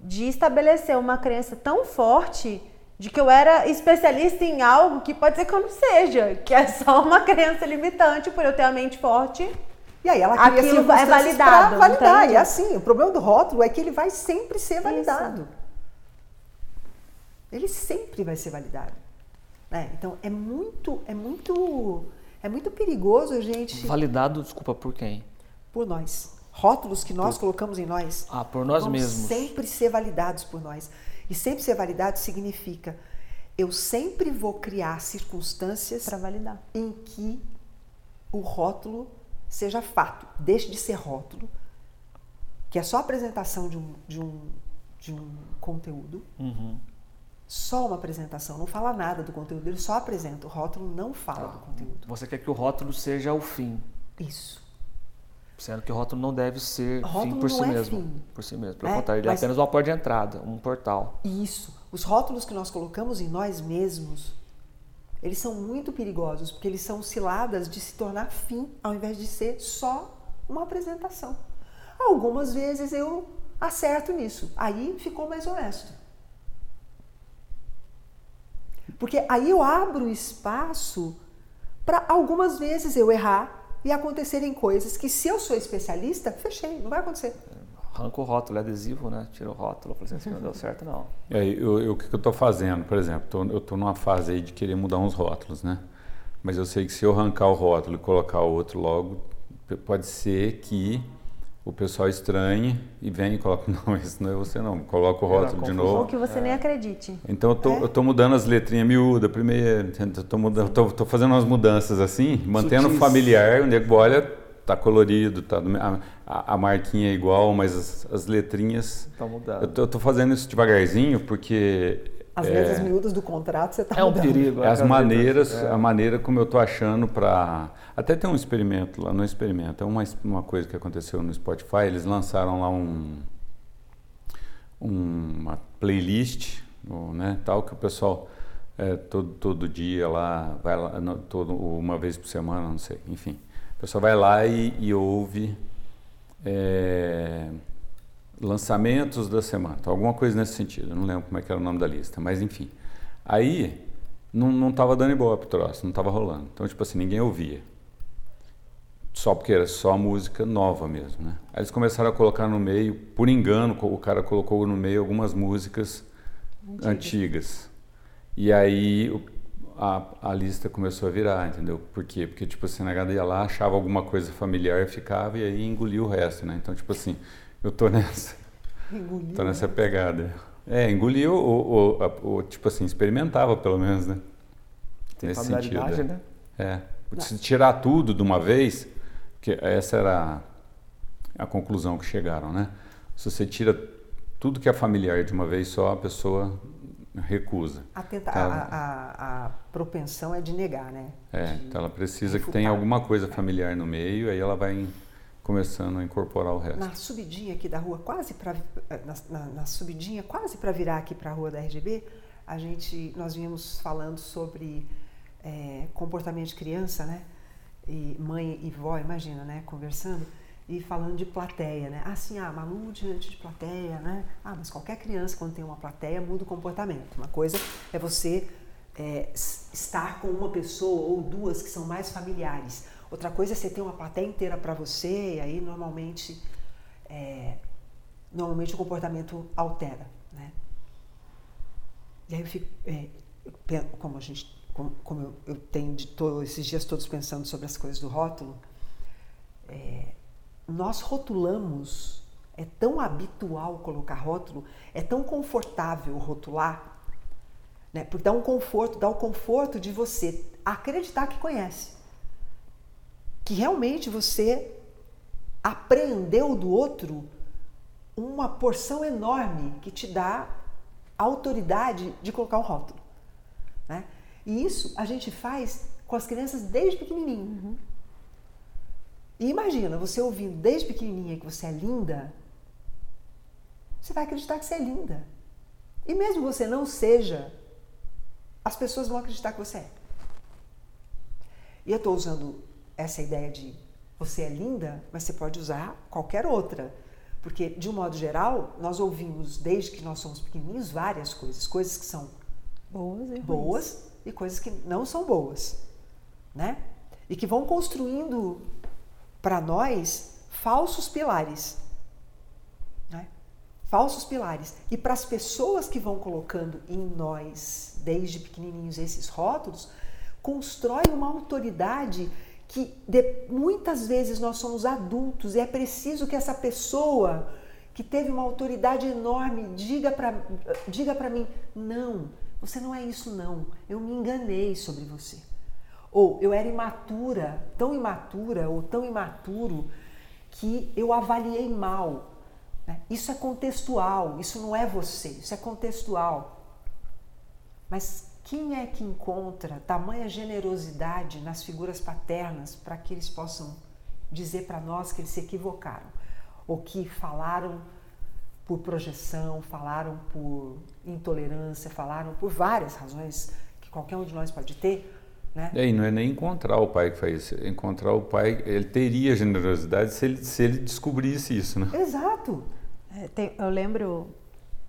de estabelecer uma crença tão forte de que eu era especialista em algo que pode ser que eu não seja, que é só uma crença limitante por eu ter a mente forte. E aí ela queria aquilo é validado, pra validar. Entende? E assim, o problema do rótulo é que ele vai sempre ser validado. Isso. Ele sempre vai ser validado. Então é muito perigoso a gente... Validado, desculpa, por quem? Por nós. Rótulos que nós colocamos em nós. Por nós mesmos. Sempre ser validados por nós. E sempre ser validado significa eu sempre vou criar circunstâncias para validar em que o rótulo seja fato, deixe de ser rótulo, que é só a apresentação de um conteúdo, só uma apresentação, não fala nada do conteúdo, ele só apresenta, o rótulo não fala do conteúdo. Você quer que o rótulo seja o fim. Isso. Sendo que o rótulo não deve ser fim por si mesmo. Pelo contrário, ele é apenas uma porta de entrada, um portal. Isso. Os rótulos que nós colocamos em nós mesmos, eles são muito perigosos, porque eles são ciladas de se tornar fim, ao invés de ser só uma apresentação. Algumas vezes eu acerto nisso. Aí ficou mais honesto. Porque aí eu abro espaço para algumas vezes eu errar, e acontecerem coisas que, se eu sou especialista, fechei, não vai acontecer. Arranca o rótulo, é adesivo, né? Tira o rótulo, fala assim, se não deu certo, não. E aí, o que eu estou fazendo? Por exemplo, eu estou numa fase aí de querer mudar uns rótulos, né? Mas eu sei que se eu arrancar o rótulo e colocar o outro logo, pode ser que o pessoal estranhe e vem e coloca, não, esse não é você não, coloca o rótulo de novo. Ou que você nem acredite. Então eu tô mudando as letrinhas miúdas primeiro, tô fazendo umas mudanças assim, mantendo o familiar, onde olha, tá colorido, tá, a marquinha é igual, mas as letrinhas... Tá mudado. Eu tô fazendo isso devagarzinho porque... As letras miúdas do contrato você tá mudando. É um perigo. As maneiras, a maneira como eu tô achando para... Até tem um experimento lá, não é experimento, é uma coisa que aconteceu no Spotify, eles lançaram lá uma playlist, né, tal, que o pessoal todo dia lá, vai lá uma vez por semana, não sei, enfim. O pessoal vai lá e ouve lançamentos da semana, alguma coisa nesse sentido, eu não lembro como é que era o nome da lista, mas enfim. Aí não estava dando ibope o troço, não estava rolando, então tipo assim, ninguém ouvia. Só porque era só música nova mesmo, né? Aí eles começaram a colocar no meio, por engano, o cara colocou no meio algumas músicas antigas. E aí a lista começou a virar, entendeu? Por quê? Porque tipo assim, a galera ia lá, achava alguma coisa familiar e ficava, e aí engolia o resto, né? Então tipo assim, eu tô nessa. Engoliu, tô nessa pegada. Engoliu ou tipo assim, experimentava pelo menos, né? Tem nesse sentido. Né? Se tirar tudo de uma vez, porque essa era a conclusão que chegaram, né? Se você tira tudo que é familiar de uma vez só, a pessoa recusa. A propensão é de negar, né? Então ela precisa que tenha alguma coisa familiar no meio, aí ela vai... começando a incorporar o resto. Na subidinha aqui da rua, quase para virar aqui para a rua da RGB, nós vínhamos falando sobre comportamento de criança, né? E mãe e vó, imagina, né? Conversando. E falando de plateia, né? Assim, Malu diante de plateia, né? Mas qualquer criança, quando tem uma plateia, muda o comportamento. Uma coisa é você estar com uma pessoa ou duas que são mais familiares. Outra coisa é você ter uma plateia inteira para você, e aí normalmente o comportamento altera, né? E aí eu fico, como eu tenho de esses dias todos pensando sobre as coisas do rótulo, nós rotulamos, é tão habitual colocar rótulo, é tão confortável rotular, né? Porque dá o conforto de você acreditar que conhece, que realmente você aprendeu do outro uma porção enorme que te dá a autoridade de colocar um rótulo, né? E isso a gente faz com as crianças desde pequenininho. Uhum. E imagina, você ouvindo desde pequenininha que você é linda, você vai acreditar que você é linda. E mesmo que você não seja, as pessoas vão acreditar que você é. E eu estou usando essa ideia de você é linda, mas você pode usar qualquer outra. Porque, de um modo geral, nós ouvimos, desde que nós somos pequenininhos, várias coisas. Coisas que são boas e coisas que não são boas, né? E que vão construindo para nós falsos pilares, né? Falsos pilares. E para as pessoas que vão colocando em nós, desde pequenininhos, esses rótulos, constrói uma autoridade que muitas vezes nós somos adultos e é preciso que essa pessoa que teve uma autoridade enorme diga para mim, não, você não é isso não, eu me enganei sobre você. Ou eu era imatura ou tão imaturo que eu avaliei mal. Isso é contextual, isso não é você, isso é contextual. Mas quem é que encontra tamanha generosidade nas figuras paternas para que eles possam dizer para nós que eles se equivocaram? Ou que falaram por projeção, falaram por intolerância, falaram por várias razões que qualquer um de nós pode ter, né? E aí, não é nem encontrar o pai que faz isso. Encontrar o pai, ele teria generosidade se ele descobrisse isso, né? Exato. Eu lembro,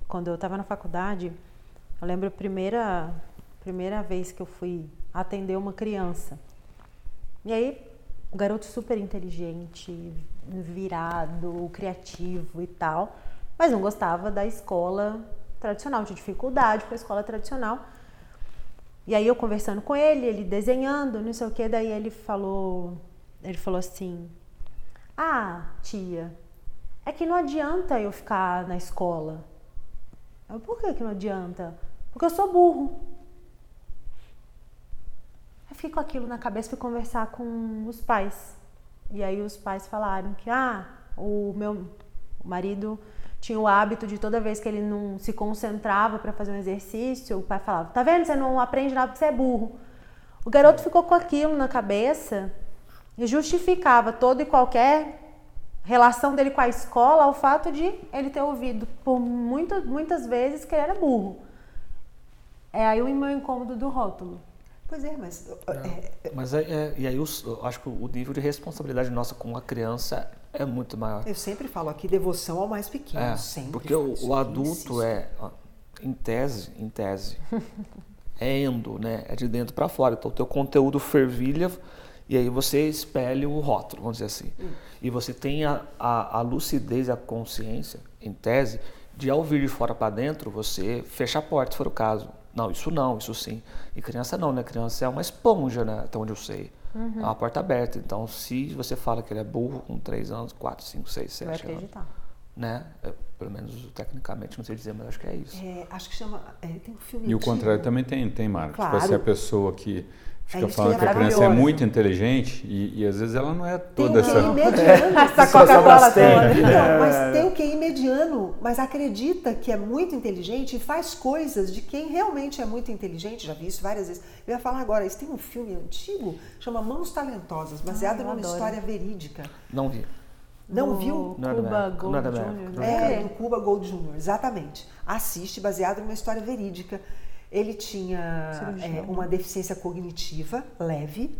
quando eu estava na faculdade, eu lembro a primeira vez que eu fui atender uma criança. E aí, o garoto super inteligente, virado, criativo e tal, mas não gostava da escola tradicional, tinha dificuldade para a escola tradicional. E aí eu conversando com ele, ele desenhando, não sei o que, daí ele falou assim, tia, é que não adianta eu ficar na escola. Eu, por que não adianta? Porque eu sou burro. Eu fiquei com aquilo na cabeça, fui conversar com os pais. E aí os pais falaram que, o meu marido tinha o hábito de toda vez que ele não se concentrava para fazer um exercício, o pai falava, tá vendo, você não aprende nada porque você é burro. O garoto ficou com aquilo na cabeça e justificava toda e qualquer relação dele com a escola ao fato de ele ter ouvido por muitas vezes que ele era burro. É aí o meu incômodo do rótulo. Pois é, mas... Mas aí eu acho que o nível de responsabilidade nossa com a criança é muito maior. Eu sempre falo aqui, devoção ao mais pequeno, sempre. Porque o adulto em tese, é indo, né? É de dentro para fora. Então, o teu conteúdo fervilha e aí você espelha o rótulo, vamos dizer assim. E você tem a lucidez, a consciência, em tese, de ao vir de fora para dentro, você fecha a porta, se for o caso. Não, isso sim. E criança não, né? Criança é uma esponja, né? Até onde eu sei. Uhum. É uma porta aberta. Então, se você fala que ele é burro com 3 anos, 4, 5, 6, 7 anos... Vai acreditar. Né? Pelo menos, tecnicamente, não sei dizer, mas acho que é isso. Acho que chama... tem um filme e o contrário também tem, Mara. Claro. Tipo, se a pessoa que fica falando que a criança é muito inteligente e, às vezes, ela não é toda essa... Tem um QI mediano. Essa Coca-Cola toda. Não, mas tem um QI mediano, mas acredita que é muito inteligente e faz coisas de quem realmente é muito inteligente. Já vi isso várias vezes. Eu ia falar agora, isso tem um filme antigo, chama Mãos Talentosas, baseado numa história verídica. Não vi. Não viu? Cuba Gold Jr. Do Cuba Gold Jr., exatamente. Assiste, baseado numa história verídica. Ele tinha uma deficiência cognitiva leve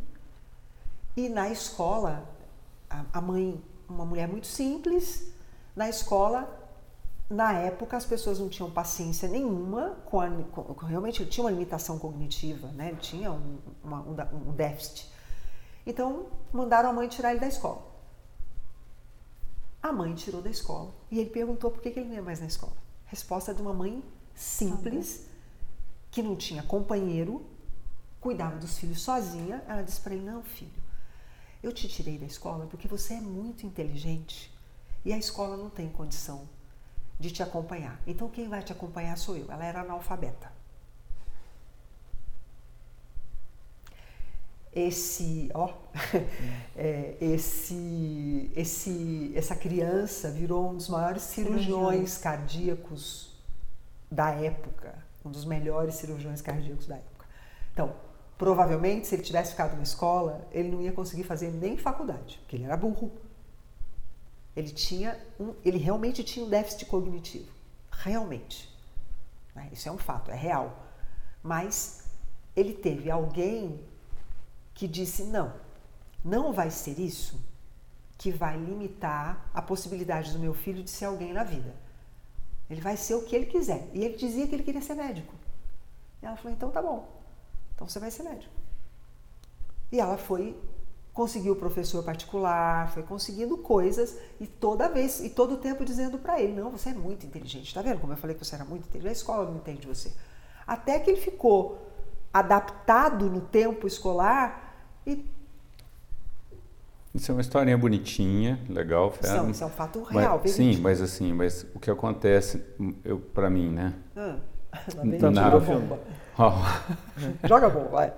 e na escola a mãe uma mulher muito simples na escola. Na época, as pessoas não tinham paciência nenhuma, realmente ele tinha uma limitação cognitiva, né? Ele tinha um déficit. Então, mandaram a mãe tirar ele da escola. A mãe tirou da escola e ele perguntou por que ele não ia mais na escola. Resposta de uma mãe simples, que não tinha companheiro, cuidava dos filhos sozinha. Ela disse para ele: não, filho, eu te tirei da escola porque você é muito inteligente e a escola não tem condição de te acompanhar. Então quem vai te acompanhar sou eu. Ela era analfabeta. Essa criança virou um dos maiores cirurgiões cardíacos da época, um dos melhores cirurgiões cardíacos da época. Então, provavelmente, se ele tivesse ficado na escola, ele não ia conseguir fazer nem faculdade, porque ele era burro. Ele realmente tinha um déficit cognitivo, realmente. Isso é um fato, é real. Mas ele teve alguém que disse: não, não vai ser isso que vai limitar a possibilidade do meu filho de ser alguém na vida. Ele vai ser o que ele quiser. E ele dizia que ele queria ser médico. E ela falou: então tá bom, então você vai ser médico. E ela foi... conseguiu professor particular, foi conseguindo coisas e todo o tempo dizendo para ele: não, você é muito inteligente, tá vendo como eu falei que você era muito inteligente, a escola não entende você. Até que ele ficou adaptado no tempo escolar e... Isso é uma historinha bonitinha, legal. Isso é um fato real. Mas, sim, mas o que acontece para mim, né? Joga bomba. Joga bomba, vai.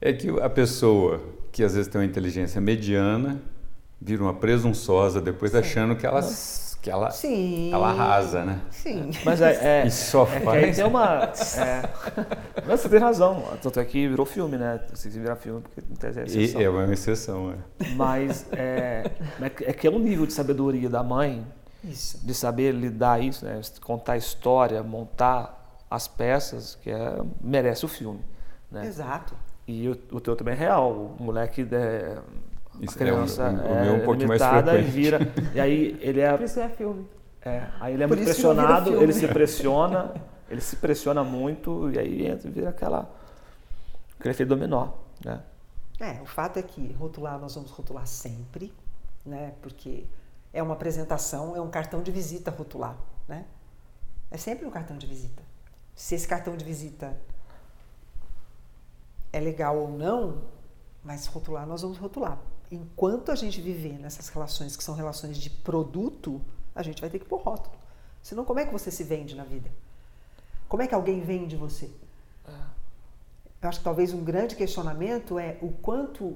É que a pessoa que às vezes tem uma inteligência mediana vira uma presunçosa depois, achando que ela arrasa, né? Sim. Mas e só faz. Aí tem uma... Você tem razão. Tanto é que virou filme, né? Se virar filme, porque é exceção. É uma exceção, é. Mas é que é um nível de sabedoria da mãe, isso, de saber lidar isso, né? Contar a história, montar as peças, que merece o filme, né? Exato. E o teu também é real, o moleque a criança é um pouquinho mais frequente e vira, e aí ele é... Por isso é filme. Aí ele é muito pressionado, ele se pressiona muito, e aí vira aquele efeito dominó, né? O fato é que rotular, nós vamos rotular sempre, né? Porque é uma apresentação, é um cartão de visita rotular, né? É sempre um cartão de visita. Se esse cartão de visita é legal ou não, mas rotular nós vamos rotular. Enquanto a gente viver nessas relações que são relações de produto, a gente vai ter que pôr rótulo. Senão, como é que você se vende na vida? Como é que alguém vende você? Eu acho que talvez um grande questionamento é o quanto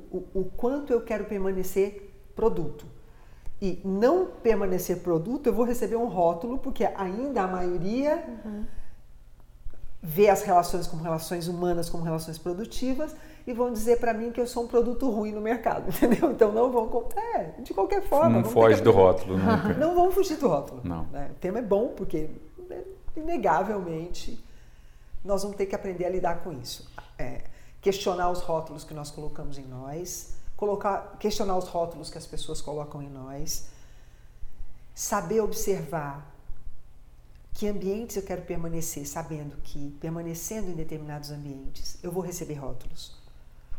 eu quero permanecer produto. E não permanecer produto, eu vou receber um rótulo, porque ainda a maioria... ver as relações como relações humanas, como relações produtivas, e vão dizer para mim que eu sou um produto ruim no mercado, entendeu? Então não vão comprar, de qualquer forma. Não foge do rótulo nunca. Não vão fugir do rótulo. Não. Né? O tema é bom, porque inegavelmente nós vamos ter que aprender a lidar com isso. Questionar os rótulos que nós colocamos em nós, questionar os rótulos que as pessoas colocam em nós, saber observar que ambientes eu quero permanecer, sabendo que, permanecendo em determinados ambientes, eu vou receber rótulos.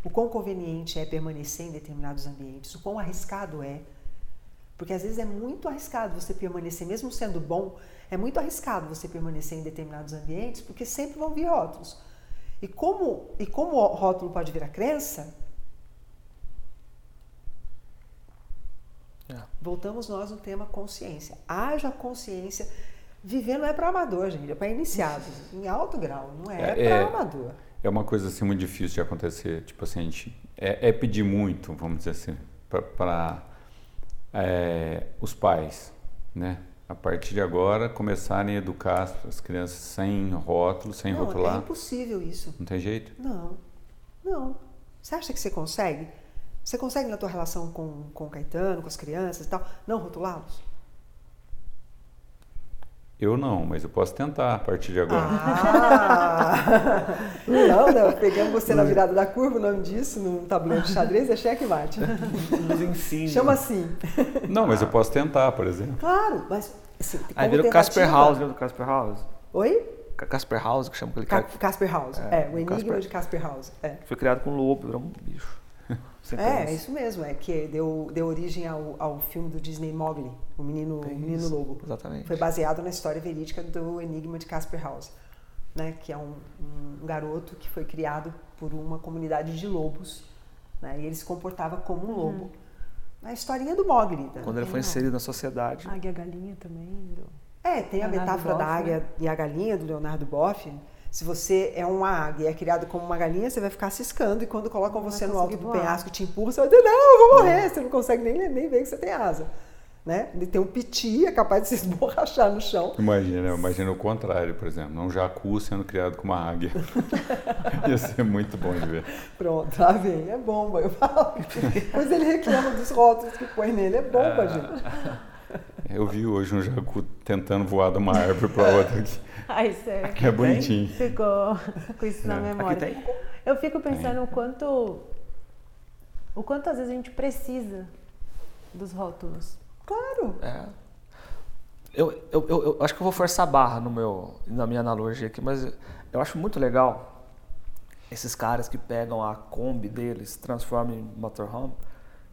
O quão conveniente é permanecer em determinados ambientes, o quão arriscado é, porque às vezes é muito arriscado você permanecer, mesmo sendo bom, é muito arriscado você permanecer em determinados ambientes, porque sempre vão vir rótulos. E como o rótulo pode virar crença, voltamos nós no tema consciência. Haja consciência. Viver não é para amador, gente, é para iniciados, em alto grau, não para amador. É uma coisa assim muito difícil de acontecer, tipo assim, a gente pedir muito, vamos dizer assim, para os pais, né? A partir de agora, começarem a educar as crianças sem rótulo, sem rotular. É impossível isso. Não tem jeito? Não. Você acha que você consegue? Você consegue na tua relação com o Caetano, com as crianças e tal, não rotulá-los? Eu não, mas eu posso tentar a partir de agora. Ah! Não, pegamos você na virada da curva, o nome disso, no tabuleiro de xadrez é xeque-mate. Nos ensina. Chama assim. Não, mas eu posso tentar, por exemplo. Claro, mas... Assim, aí vira o Kaspar Hauser, lembra do Kaspar Hauser? Oi? Kaspar Hauser, que chama aquele cara. Kaspar Hauser, o enigma de Kaspar Hauser. É. Foi criado com um lobo, era um bicho. É isso mesmo, é que deu origem ao filme do Disney Mogli, O Menino, Lobo. Exatamente. Foi baseado na história verídica do enigma de Kaspar Hauser, né? Que é um garoto que foi criado por uma comunidade de lobos, né? E ele se comportava como um lobo. A historinha do Mogli. Né? Quando ele foi inserido na sociedade. Águia, galinha também. Tem Leonardo a metáfora Boff, da águia e a galinha do Leonardo Boff. Se você é uma águia e é criado como uma galinha, você vai ficar ciscando e quando colocam você no alto do penhasco e te empurram, você vai dizer, não, eu vou morrer, você não consegue nem ver que você tem asa. Né? Ele tem um piti, é capaz de se esborrachar no chão. Imagina o contrário, por exemplo, um jacu sendo criado como uma águia. Ia ser muito bom de ver. Pronto, lá vem, é bomba, eu falo. Mas ele reclama dos rótulos que põe nele, é bomba, gente. Eu vi hoje um jacu tentando voar de uma árvore para outra aqui. Ai, sério. Aqui é bonitinho. Ficou com isso na memória. Aqui tem? Eu fico pensando o quanto às vezes a gente precisa dos rótulos. Claro. É. Eu acho que eu vou forçar a barra na minha analogia aqui, mas eu acho muito legal esses caras que pegam a Kombi deles, transformam em motorhome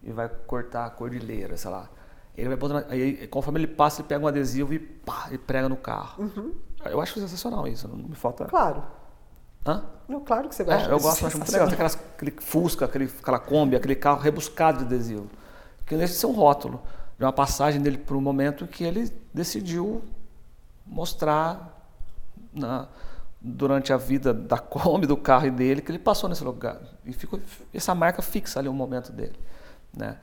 e vai cortar a cordilheira, sei lá. Ele vai botando, aí, conforme ele passa, ele pega um adesivo e pá, ele prega no carro. Uhum. Eu acho sensacional isso, não me falta... Claro. Hã? Não, claro que você vai achar. Eu gosto, acho muito legal. Tem aquele Fusca, aquela Kombi, aquele carro rebuscado de adesivo. Que esse ser um rótulo de uma passagem dele para um momento que ele decidiu mostrar durante a vida da Kombi, do carro e dele, que ele passou nesse lugar. E ficou essa marca fixa ali, o momento dele, né?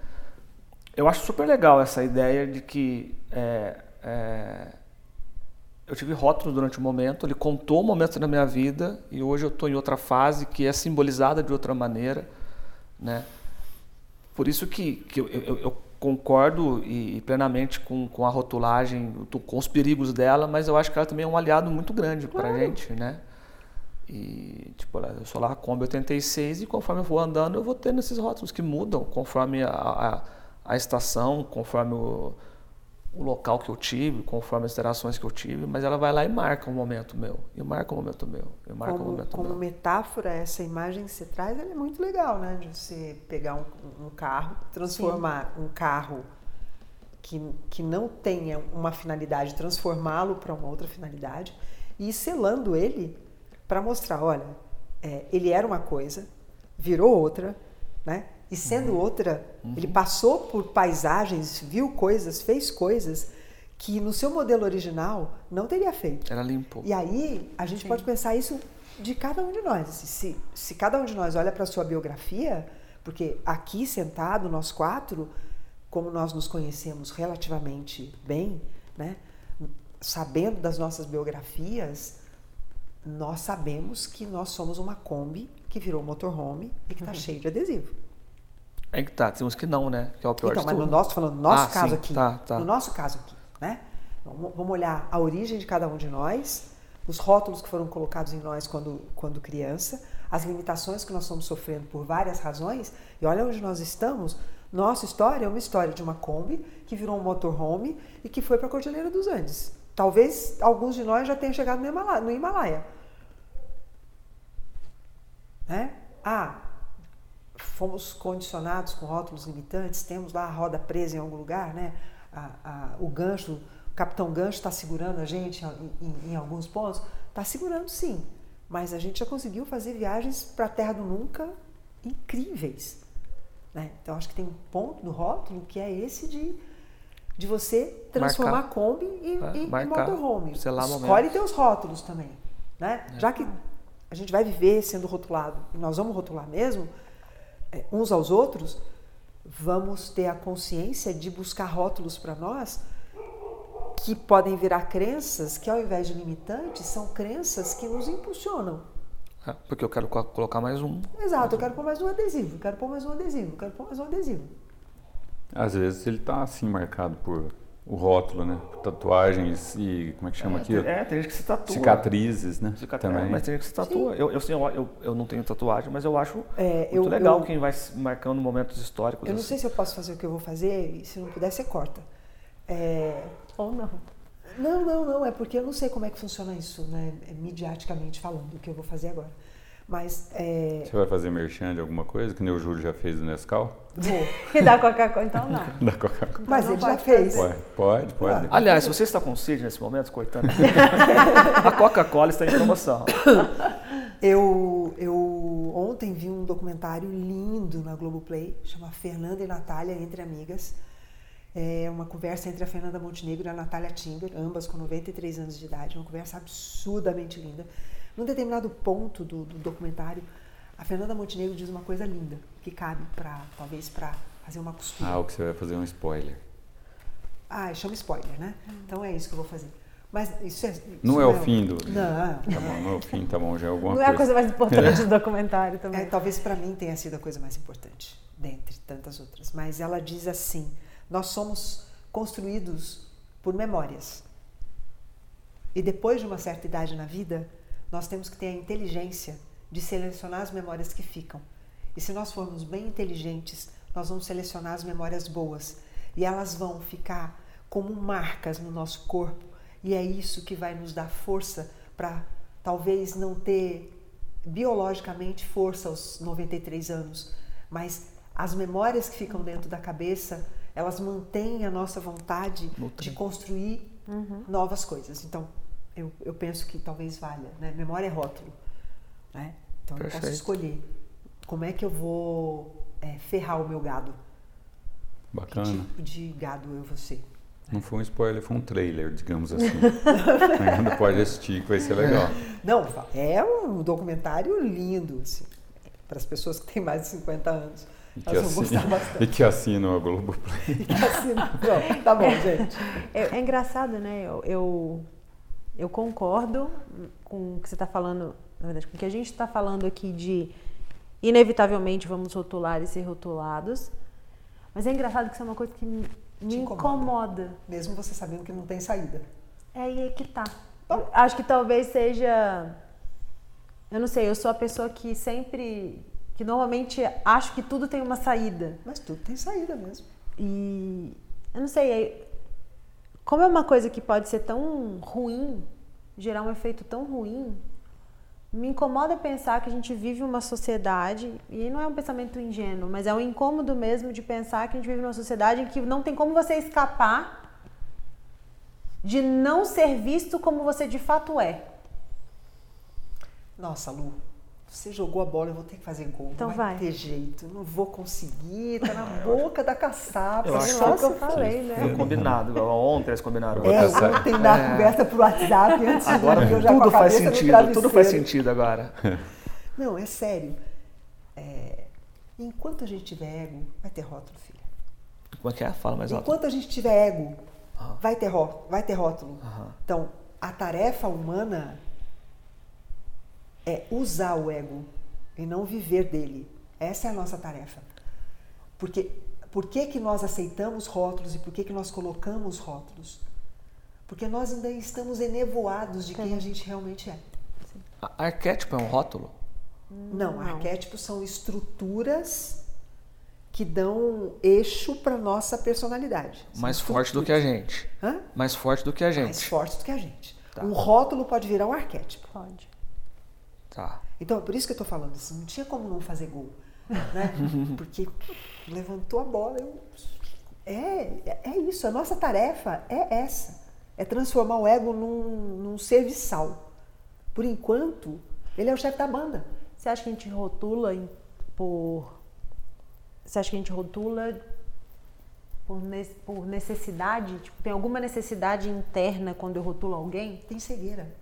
Eu acho super legal essa ideia de que eu tive rótulos durante um momento, ele contou um momento da minha vida e hoje eu estou em outra fase que é simbolizada de outra maneira, né? Por isso que eu concordo e plenamente com a rotulagem, com os perigos dela, mas eu acho que ela também é um aliado muito grande para a gente, né? E, tipo, eu sou lá a Kombi 86 e conforme eu vou andando eu vou tendo esses rótulos que mudam conforme a estação, conforme o local que eu tive, conforme as interações que eu tive, mas ela vai lá e marca um momento meu, e marca um momento meu, e marca um momento meu. Como metáfora, essa imagem que você traz, ela é muito legal, né? De você pegar um carro, transformar um carro que não tenha uma finalidade, transformá-lo para uma outra finalidade, e ir selando ele para mostrar, olha, ele era uma coisa, virou outra, né? E sendo outra, ele passou por paisagens, viu coisas, fez coisas que no seu modelo original não teria feito. Ela limpou. E aí a gente pode pensar isso de cada um de nós. Se cada um de nós olha para a sua biografia, porque aqui sentado, nós quatro, como nós nos conhecemos relativamente bem, né, sabendo das nossas biografias, nós sabemos que nós somos uma Kombi que virou motorhome e que está cheio de adesivo. É que tá, tem uns que não, né? Que é o pior de tudo. Então, mas no nosso, falando no nosso caso aqui, no nosso caso aqui, né? Vamos olhar a origem de cada um de nós, os rótulos que foram colocados em nós quando criança, as limitações que nós estamos sofrendo por várias razões, e olha onde nós estamos. Nossa história é uma história de uma Kombi que virou um motorhome e que foi para a Cordilheira dos Andes. Talvez alguns de nós já tenham chegado no Himalaia. Né? Fomos condicionados com rótulos limitantes, temos lá a roda presa em algum lugar, né? O Capitão Gancho está segurando a gente em alguns pontos. Está segurando, sim, mas a gente já conseguiu fazer viagens para a Terra do Nunca incríveis, né? Então, acho que tem um ponto do rótulo que é esse de você transformar a Kombi em motorhome. Escolhe teus rótulos também, né? Já que a gente vai viver sendo rotulado, e nós vamos rotular mesmo, uns aos outros, vamos ter a consciência de buscar rótulos para nós que podem virar crenças que, ao invés de limitantes, são crenças que nos impulsionam. Porque eu quero colocar mais um. Exato, eu quero pôr mais um adesivo, eu quero pôr mais um adesivo, eu quero pôr mais um adesivo. Às vezes ele está assim marcado por o rótulo, né? Tatuagens e como é que chama aquilo? Tem gente que se tatua. Cicatrizes, né? Também. Mas tem gente que se tatua. Eu não tenho tatuagem, mas eu acho muito legal quem vai marcando momentos históricos. Eu não sei se eu posso fazer o que eu vou fazer, e se não puder, você corta. Ou não. Não, é porque eu não sei como é que funciona isso, né? Mediaticamente falando, o que eu vou fazer agora. Mas, você vai fazer merchan de alguma coisa, que nem o Júlio já fez do Nescau? Vou. E da Coca-Cola, então não. Da Coca-Cola. Mas ele já fez. Pode. Aliás, se você está com sede nesse momento, coitado, a Coca-Cola está em promoção. Eu ontem vi um documentário lindo na Globoplay, chama Fernanda e Natália Entre Amigas. É uma conversa entre a Fernanda Montenegro e a Natália Tinger, ambas com 93 anos de idade, uma conversa absurdamente linda. Num determinado ponto do documentário, a Fernanda Montenegro diz uma coisa linda, que cabe talvez para fazer uma costura. O que você vai fazer é um spoiler. Chama spoiler, né? Então é isso que eu vou fazer. Mas isso é... Não é o fim do... Não. Tá bom, não é o fim, tá bom, já é alguma coisa. Não é a coisa mais importante do documentário também. Talvez para mim tenha sido a coisa mais importante, dentre tantas outras. Mas ela diz assim, nós somos construídos por memórias. E depois de uma certa idade na vida, nós temos que ter a inteligência de selecionar as memórias que ficam. E se nós formos bem inteligentes, nós vamos selecionar as memórias boas. E elas vão ficar como marcas no nosso corpo. E é isso que vai nos dar força para talvez não ter biologicamente força aos 93 anos. Mas as memórias que ficam dentro da cabeça, elas mantêm a nossa vontade de construir novas coisas. Então, eu penso que talvez valha, né? Memória é rótulo, né? Então eu posso escolher como é que eu vou ferrar o meu gado. Bacana. Que tipo de gado eu vou ser. Não foi um spoiler, foi um trailer, digamos assim. Não pode assistir, que vai ser legal. Não, é um documentário lindo, assim, para as pessoas que têm mais de 50 anos. E que assinam a Globoplay. E que assinam. Não, tá bom, gente. É engraçado, né? Eu concordo com o que você está falando, na verdade, com o que a gente está falando aqui de inevitavelmente vamos rotular e ser rotulados, mas é engraçado que isso é uma coisa que me incomoda. Mesmo você sabendo que não tem saída. É aí que tá. Bom. Acho que talvez seja, eu não sei, eu sou a pessoa que normalmente acho que tudo tem uma saída. Mas tudo tem saída mesmo. E, eu não sei, como é uma coisa que pode ser tão ruim, gerar um efeito tão ruim, me incomoda pensar que a gente vive uma sociedade, e não é um pensamento ingênuo, mas é um incômodo mesmo de pensar que a gente vive numa sociedade em que não tem como você escapar de não ser visto como você de fato é. Nossa, Lu, você jogou a bola, eu vou ter que fazer gol, então vai ter jeito, não vou conseguir, tá na boca da caçapa, só o que eu falei, né? Foi combinado, ontem eles combinaram. Ontem dá a conversa pro WhatsApp, antes agora de eu já tudo faz sentido, tudo faz sentido agora. Não, é sério, enquanto a gente tiver ego, vai ter rótulo, filha. Como é que é? Fala mais alto. Enquanto a gente tiver ego, vai ter rótulo. Então, a tarefa humana é usar o ego e não viver dele. Essa é a nossa tarefa. Porque que nós aceitamos rótulos e por que nós colocamos rótulos? Porque nós ainda estamos enevoados de quem a gente realmente é. Arquétipo é um rótulo? Não. Arquétipos são estruturas que dão eixo para nossa personalidade. Mais forte do que a gente. Hã? Mais forte do que a gente. Tá. Um rótulo pode virar um arquétipo. Pode. Tá. Então, por isso que eu tô falando assim, não tinha como não fazer gol, né? Porque levantou a bola, é isso, a nossa tarefa é essa, é transformar o ego num serviçal. Por enquanto, ele é o chefe da banda. Você acha que a gente rotula por necessidade? Tipo, tem alguma necessidade interna quando eu rotulo alguém? Tem cegueira.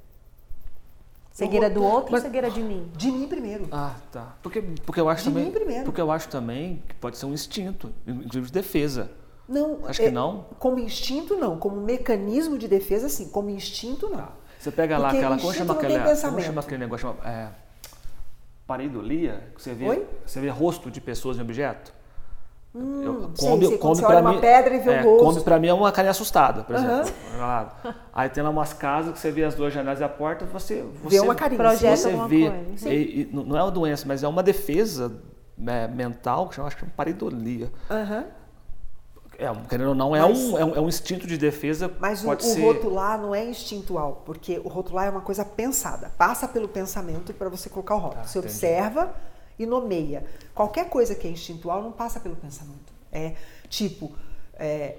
Cegueira do outro ou cegueira de mim? De mim primeiro. Tá. Porque eu acho de também. Mim primeiro. Porque eu acho também que pode ser um instinto, inclusive de defesa. Não. Acho que não. Como instinto, não. Como mecanismo de defesa, sim. Como instinto, não. Tá. Você pega lá porque aquela coisa, chama aquele negócio, pareidolia, que você vê rosto de pessoas em objeto. Come pra mim, uma pedra e vê o rosto. Come pra mim é uma carinha assustada, por exemplo. Aí tem umas casas que você vê as duas janelas e a porta, você vê uma carinha. Projeta alguma coisa. E não é uma doença, mas é uma defesa mental, que chama, acho que é uma pareidolia. Querendo ou não, é um instinto de defesa. Mas pode ser... rotular não é instintual, porque o rotular é uma coisa pensada. Passa pelo pensamento para você colocar o rótulo. Você observa e nomeia. Qualquer coisa que é instintual não passa pelo pensamento.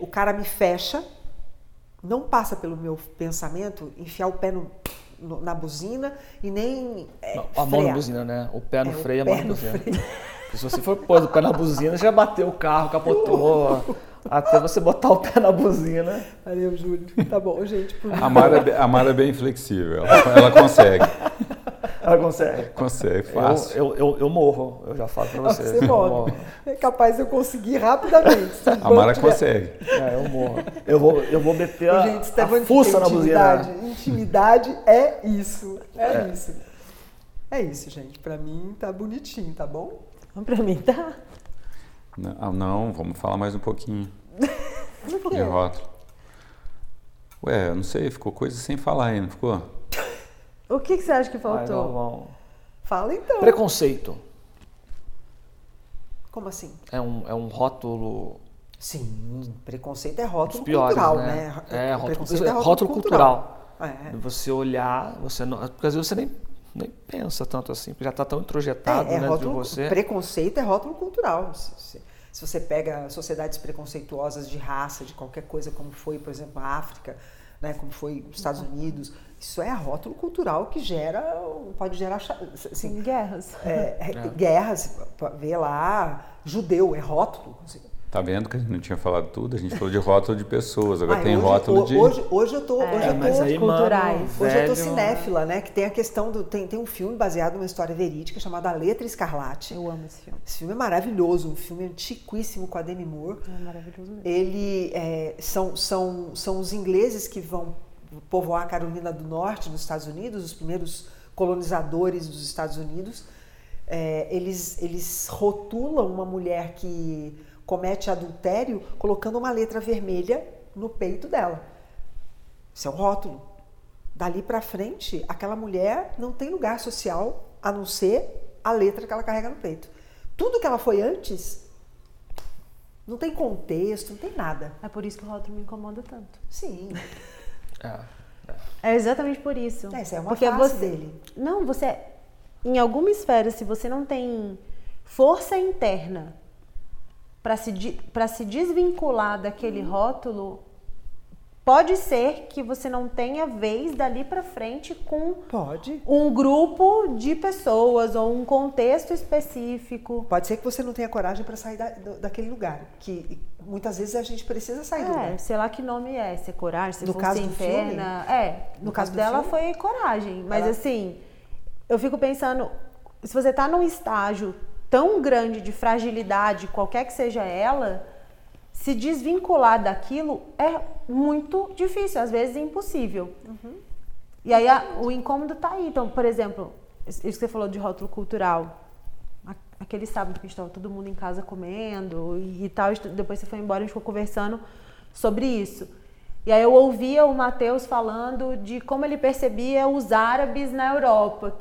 O cara me fecha, não passa pelo meu pensamento enfiar o pé na buzina e nem a mão na buzina, né? O pé no freio, a mão no freio. Se você for pôr o pé na buzina, já bateu o carro, capotou... Até você botar o pé na buzina. Valeu, Júlio. Tá bom, gente. A Mara é bem flexível. Ela consegue. Ela consegue? Consegue, fácil. Eu morro, eu já falo pra vocês. Você morre. É capaz de eu conseguir rapidamente. A Mara consegue. Eu morro. Eu vou meter a fuça na buzina. Intimidade é isso. É isso. É isso, gente. Pra mim tá bonitinho, tá bom? Pra mim tá... Não, vamos falar mais um pouquinho de rótulo. Ué, eu não sei, ficou coisa sem falar aí, não ficou? O que você acha que faltou? Fala então. Preconceito. Como assim? É um rótulo... Sim, preconceito é rótulo cultural, né? Rótulo cultural. Você olhar, porque às vezes você nem pensa tanto assim, porque já está tão introjetado dentro de você. Preconceito é rótulo cultural. Se você pega sociedades preconceituosas de raça, de qualquer coisa, como foi, por exemplo, a África, né, como foi os Estados Unidos, isso é rótulo cultural que pode gerar assim, guerras. Guerras, vê lá, judeu é rótulo. Assim. Tá vendo que a gente não tinha falado tudo? A gente falou de rótulo de pessoas, agora tem hoje, rótulo de... Hoje eu tô... Hoje eu tô cinéfila, né? Que tem a questão do... Tem um filme baseado numa história verídica chamado A Letra Escarlate. Eu amo esse filme. Esse filme é maravilhoso, um filme antiquíssimo com a Demi Moore. É maravilhoso mesmo. Ele... São os ingleses que vão povoar a Carolina do Norte, nos Estados Unidos, os primeiros colonizadores dos Estados Unidos. Eles rotulam uma mulher que... comete adultério colocando uma letra vermelha no peito dela. Isso é um rótulo. Dali pra frente, aquela mulher não tem lugar social a não ser a letra que ela carrega no peito. Tudo que ela foi antes, não tem contexto, não tem nada. É por isso que o rótulo me incomoda tanto. Sim. É exatamente por isso. Essa é uma face dele. Não, você... Em alguma esfera, se você não tem força interna para se desvincular daquele rótulo, pode ser que você não tenha vez dali para frente com um grupo de pessoas ou um contexto específico. Pode ser que você não tenha coragem para sair daquele lugar, que muitas vezes a gente precisa sair do lugar. Sei lá que nome é, se é coragem, se for sem perna. No caso dela foi coragem, mas assim, eu fico pensando, se você tá num estágio tão grande de fragilidade, qualquer que seja ela, se desvincular daquilo é muito difícil, às vezes é impossível. E aí o incômodo tá aí. Então, por exemplo, isso que você falou de rótulo cultural, aquele sábado que estava todo mundo em casa comendo e tal, depois você foi embora e a gente ficou conversando sobre isso. E aí eu ouvia o Matheus falando de como ele percebia os árabes na Europa,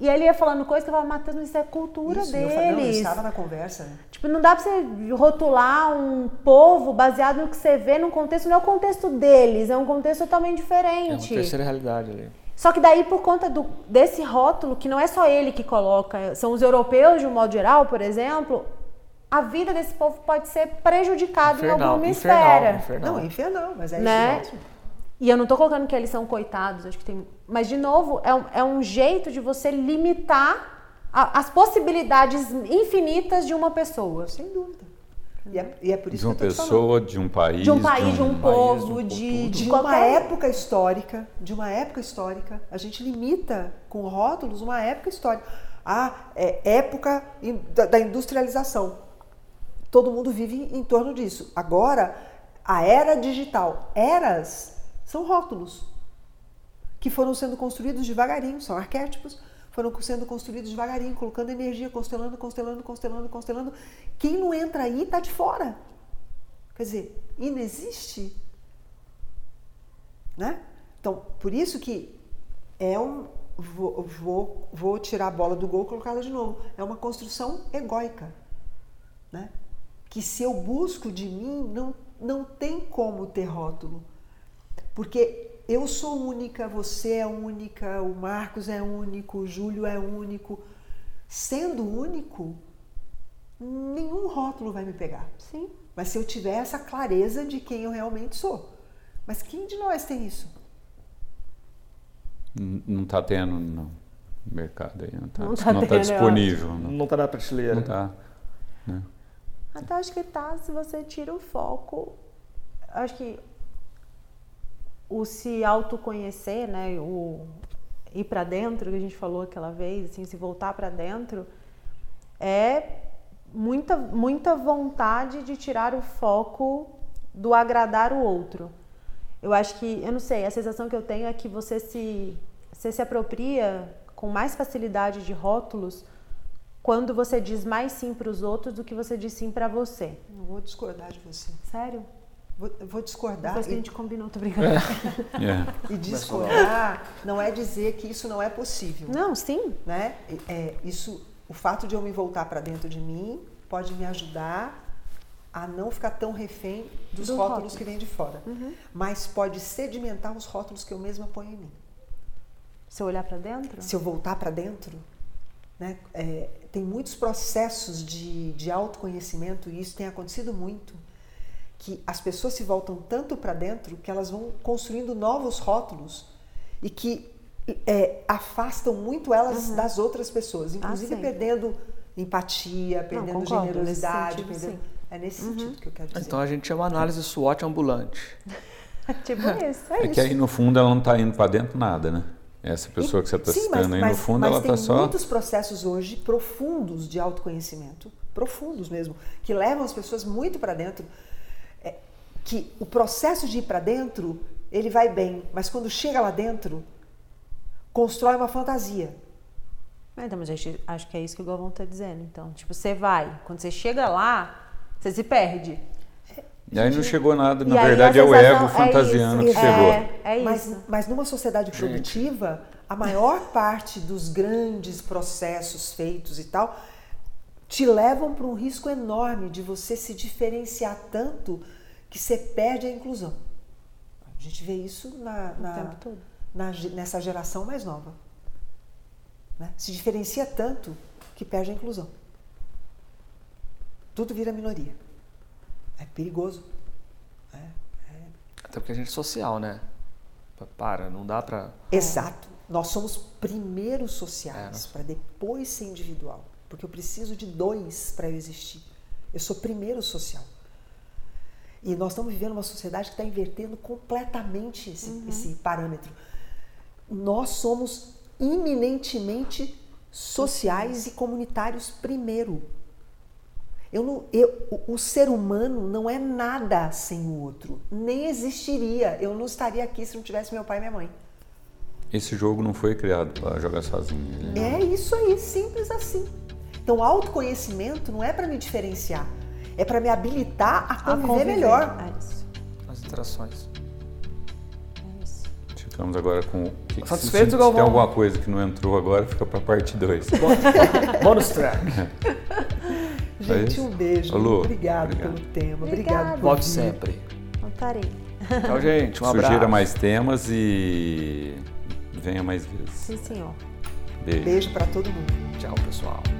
e ele ia falando coisas que eu falava, Matheus, isso é cultura deles. Eu estava na conversa. Né? Não dá pra você rotular um povo baseado no que você vê num contexto, não é o contexto deles, é um contexto totalmente diferente. É uma terceira realidade ali. Só que daí, por conta desse rótulo, que não é só ele que coloca, são os europeus de um modo geral, por exemplo, a vida desse povo pode ser prejudicada em alguma esfera. Não, é infernal, mas é isso mesmo. E eu não estou colocando que eles são coitados, acho que tem... Mas, de novo, é um jeito de você limitar as possibilidades infinitas de uma pessoa. Sem dúvida. E é por isso de uma pessoa, de um país... De um povo, de uma época histórica. A gente limita com rótulos uma época histórica. Época da industrialização. Todo mundo vive em torno disso. Agora, a era digital. Eras... São rótulos que foram sendo construídos devagarinho, são arquétipos, foram sendo construídos devagarinho, colocando energia, constelando. Quem não entra aí está de fora. Quer dizer, inexiste. Né? Então, por isso que é vou tirar a bola do gol e colocar ela de novo. É uma construção egóica. Né? Que se eu busco de mim, não tem como ter rótulo. Porque eu sou única, você é única, o Marcos é único, o Júlio é único. Sendo único, nenhum rótulo vai me pegar. Sim. Mas se eu tiver essa clareza de quem eu realmente sou. Mas quem de nós tem isso? Não está tendo no mercado aí, não está disponível. Não está na prateleira. Não está. Né? Até acho que está, se você tira o foco, acho que o se autoconhecer, né, o ir para dentro, que a gente falou aquela vez, assim, se voltar para dentro, é muita vontade de tirar o foco do agradar o outro. Eu acho que, eu não sei, a sensação que eu tenho é que você se apropria com mais facilidade de rótulos quando você diz mais sim para os outros do que você diz sim para você. Não vou discordar de você. Sério? Vou discordar. Depois que a gente combinou, tô brincando. E discordar não é dizer que isso não é possível. Não, sim. Né? Isso, o fato de eu me voltar para dentro de mim pode me ajudar a não ficar tão refém dos rótulos que vêm de fora. Uhum. Mas pode sedimentar os rótulos que eu mesma ponho em mim. Se eu olhar para dentro? Se eu voltar para dentro, né? Tem muitos processos de autoconhecimento, e isso tem acontecido muito, que as pessoas se voltam tanto para dentro que elas vão construindo novos rótulos e que afastam muito elas das outras pessoas, inclusive perdendo empatia, perdendo generosidade, perdendo... É nesse sentido que eu quero dizer. Então a gente chama análise SWOT ambulante. Tipo isso, é isso. É que aí no fundo ela não está indo para dentro nada, né? Essa pessoa que você está citando aí no fundo ela está só... Mas tem muitos processos hoje profundos de autoconhecimento, profundos mesmo, que levam as pessoas muito para dentro, que o processo de ir para dentro, ele vai bem, mas quando chega lá dentro, constrói uma fantasia. Mas acho que é isso que o Galvão está dizendo. Então, tipo, você vai, quando você chega lá, você se perde. E aí não chegou nada, na verdade é o ego fantasiando que chegou. É isso. Mas numa sociedade produtiva, a maior parte dos grandes processos feitos e tal, te levam para um risco enorme de você se diferenciar tanto que você perde a inclusão. A gente vê isso nessa geração mais nova. Né? Se diferencia tanto que perde a inclusão. Tudo vira minoria. É perigoso. Até porque a gente é social, né? Não dá pra... Exato. Nós somos primeiro sociais, para depois ser individual. Porque eu preciso de dois para eu existir. Eu sou primeiro social. E nós estamos vivendo uma sociedade que está invertendo completamente esse parâmetro. Nós somos iminentemente sociais e comunitários primeiro. O ser humano não é nada sem o outro. Nem existiria. Eu não estaria aqui se não tivesse meu pai e minha mãe. Esse jogo não foi criado para jogar sozinho. É isso aí, simples assim. Então, autoconhecimento não é para me diferenciar. É para me habilitar a conviver melhor. É isso. As interações. É isso. Ficamos agora com o que satisfeito, Galvão? Se tem alguma coisa que não entrou agora, fica para a parte 2. Bônus track. Gente, um beijo. Alô, obrigado pelo tema. Obrigado por vir. Sempre. Voltarei. Tchau, gente. Um abraço. Sugira mais temas e venha mais vezes. Sim, senhor. Beijo para todo mundo. Tchau, pessoal.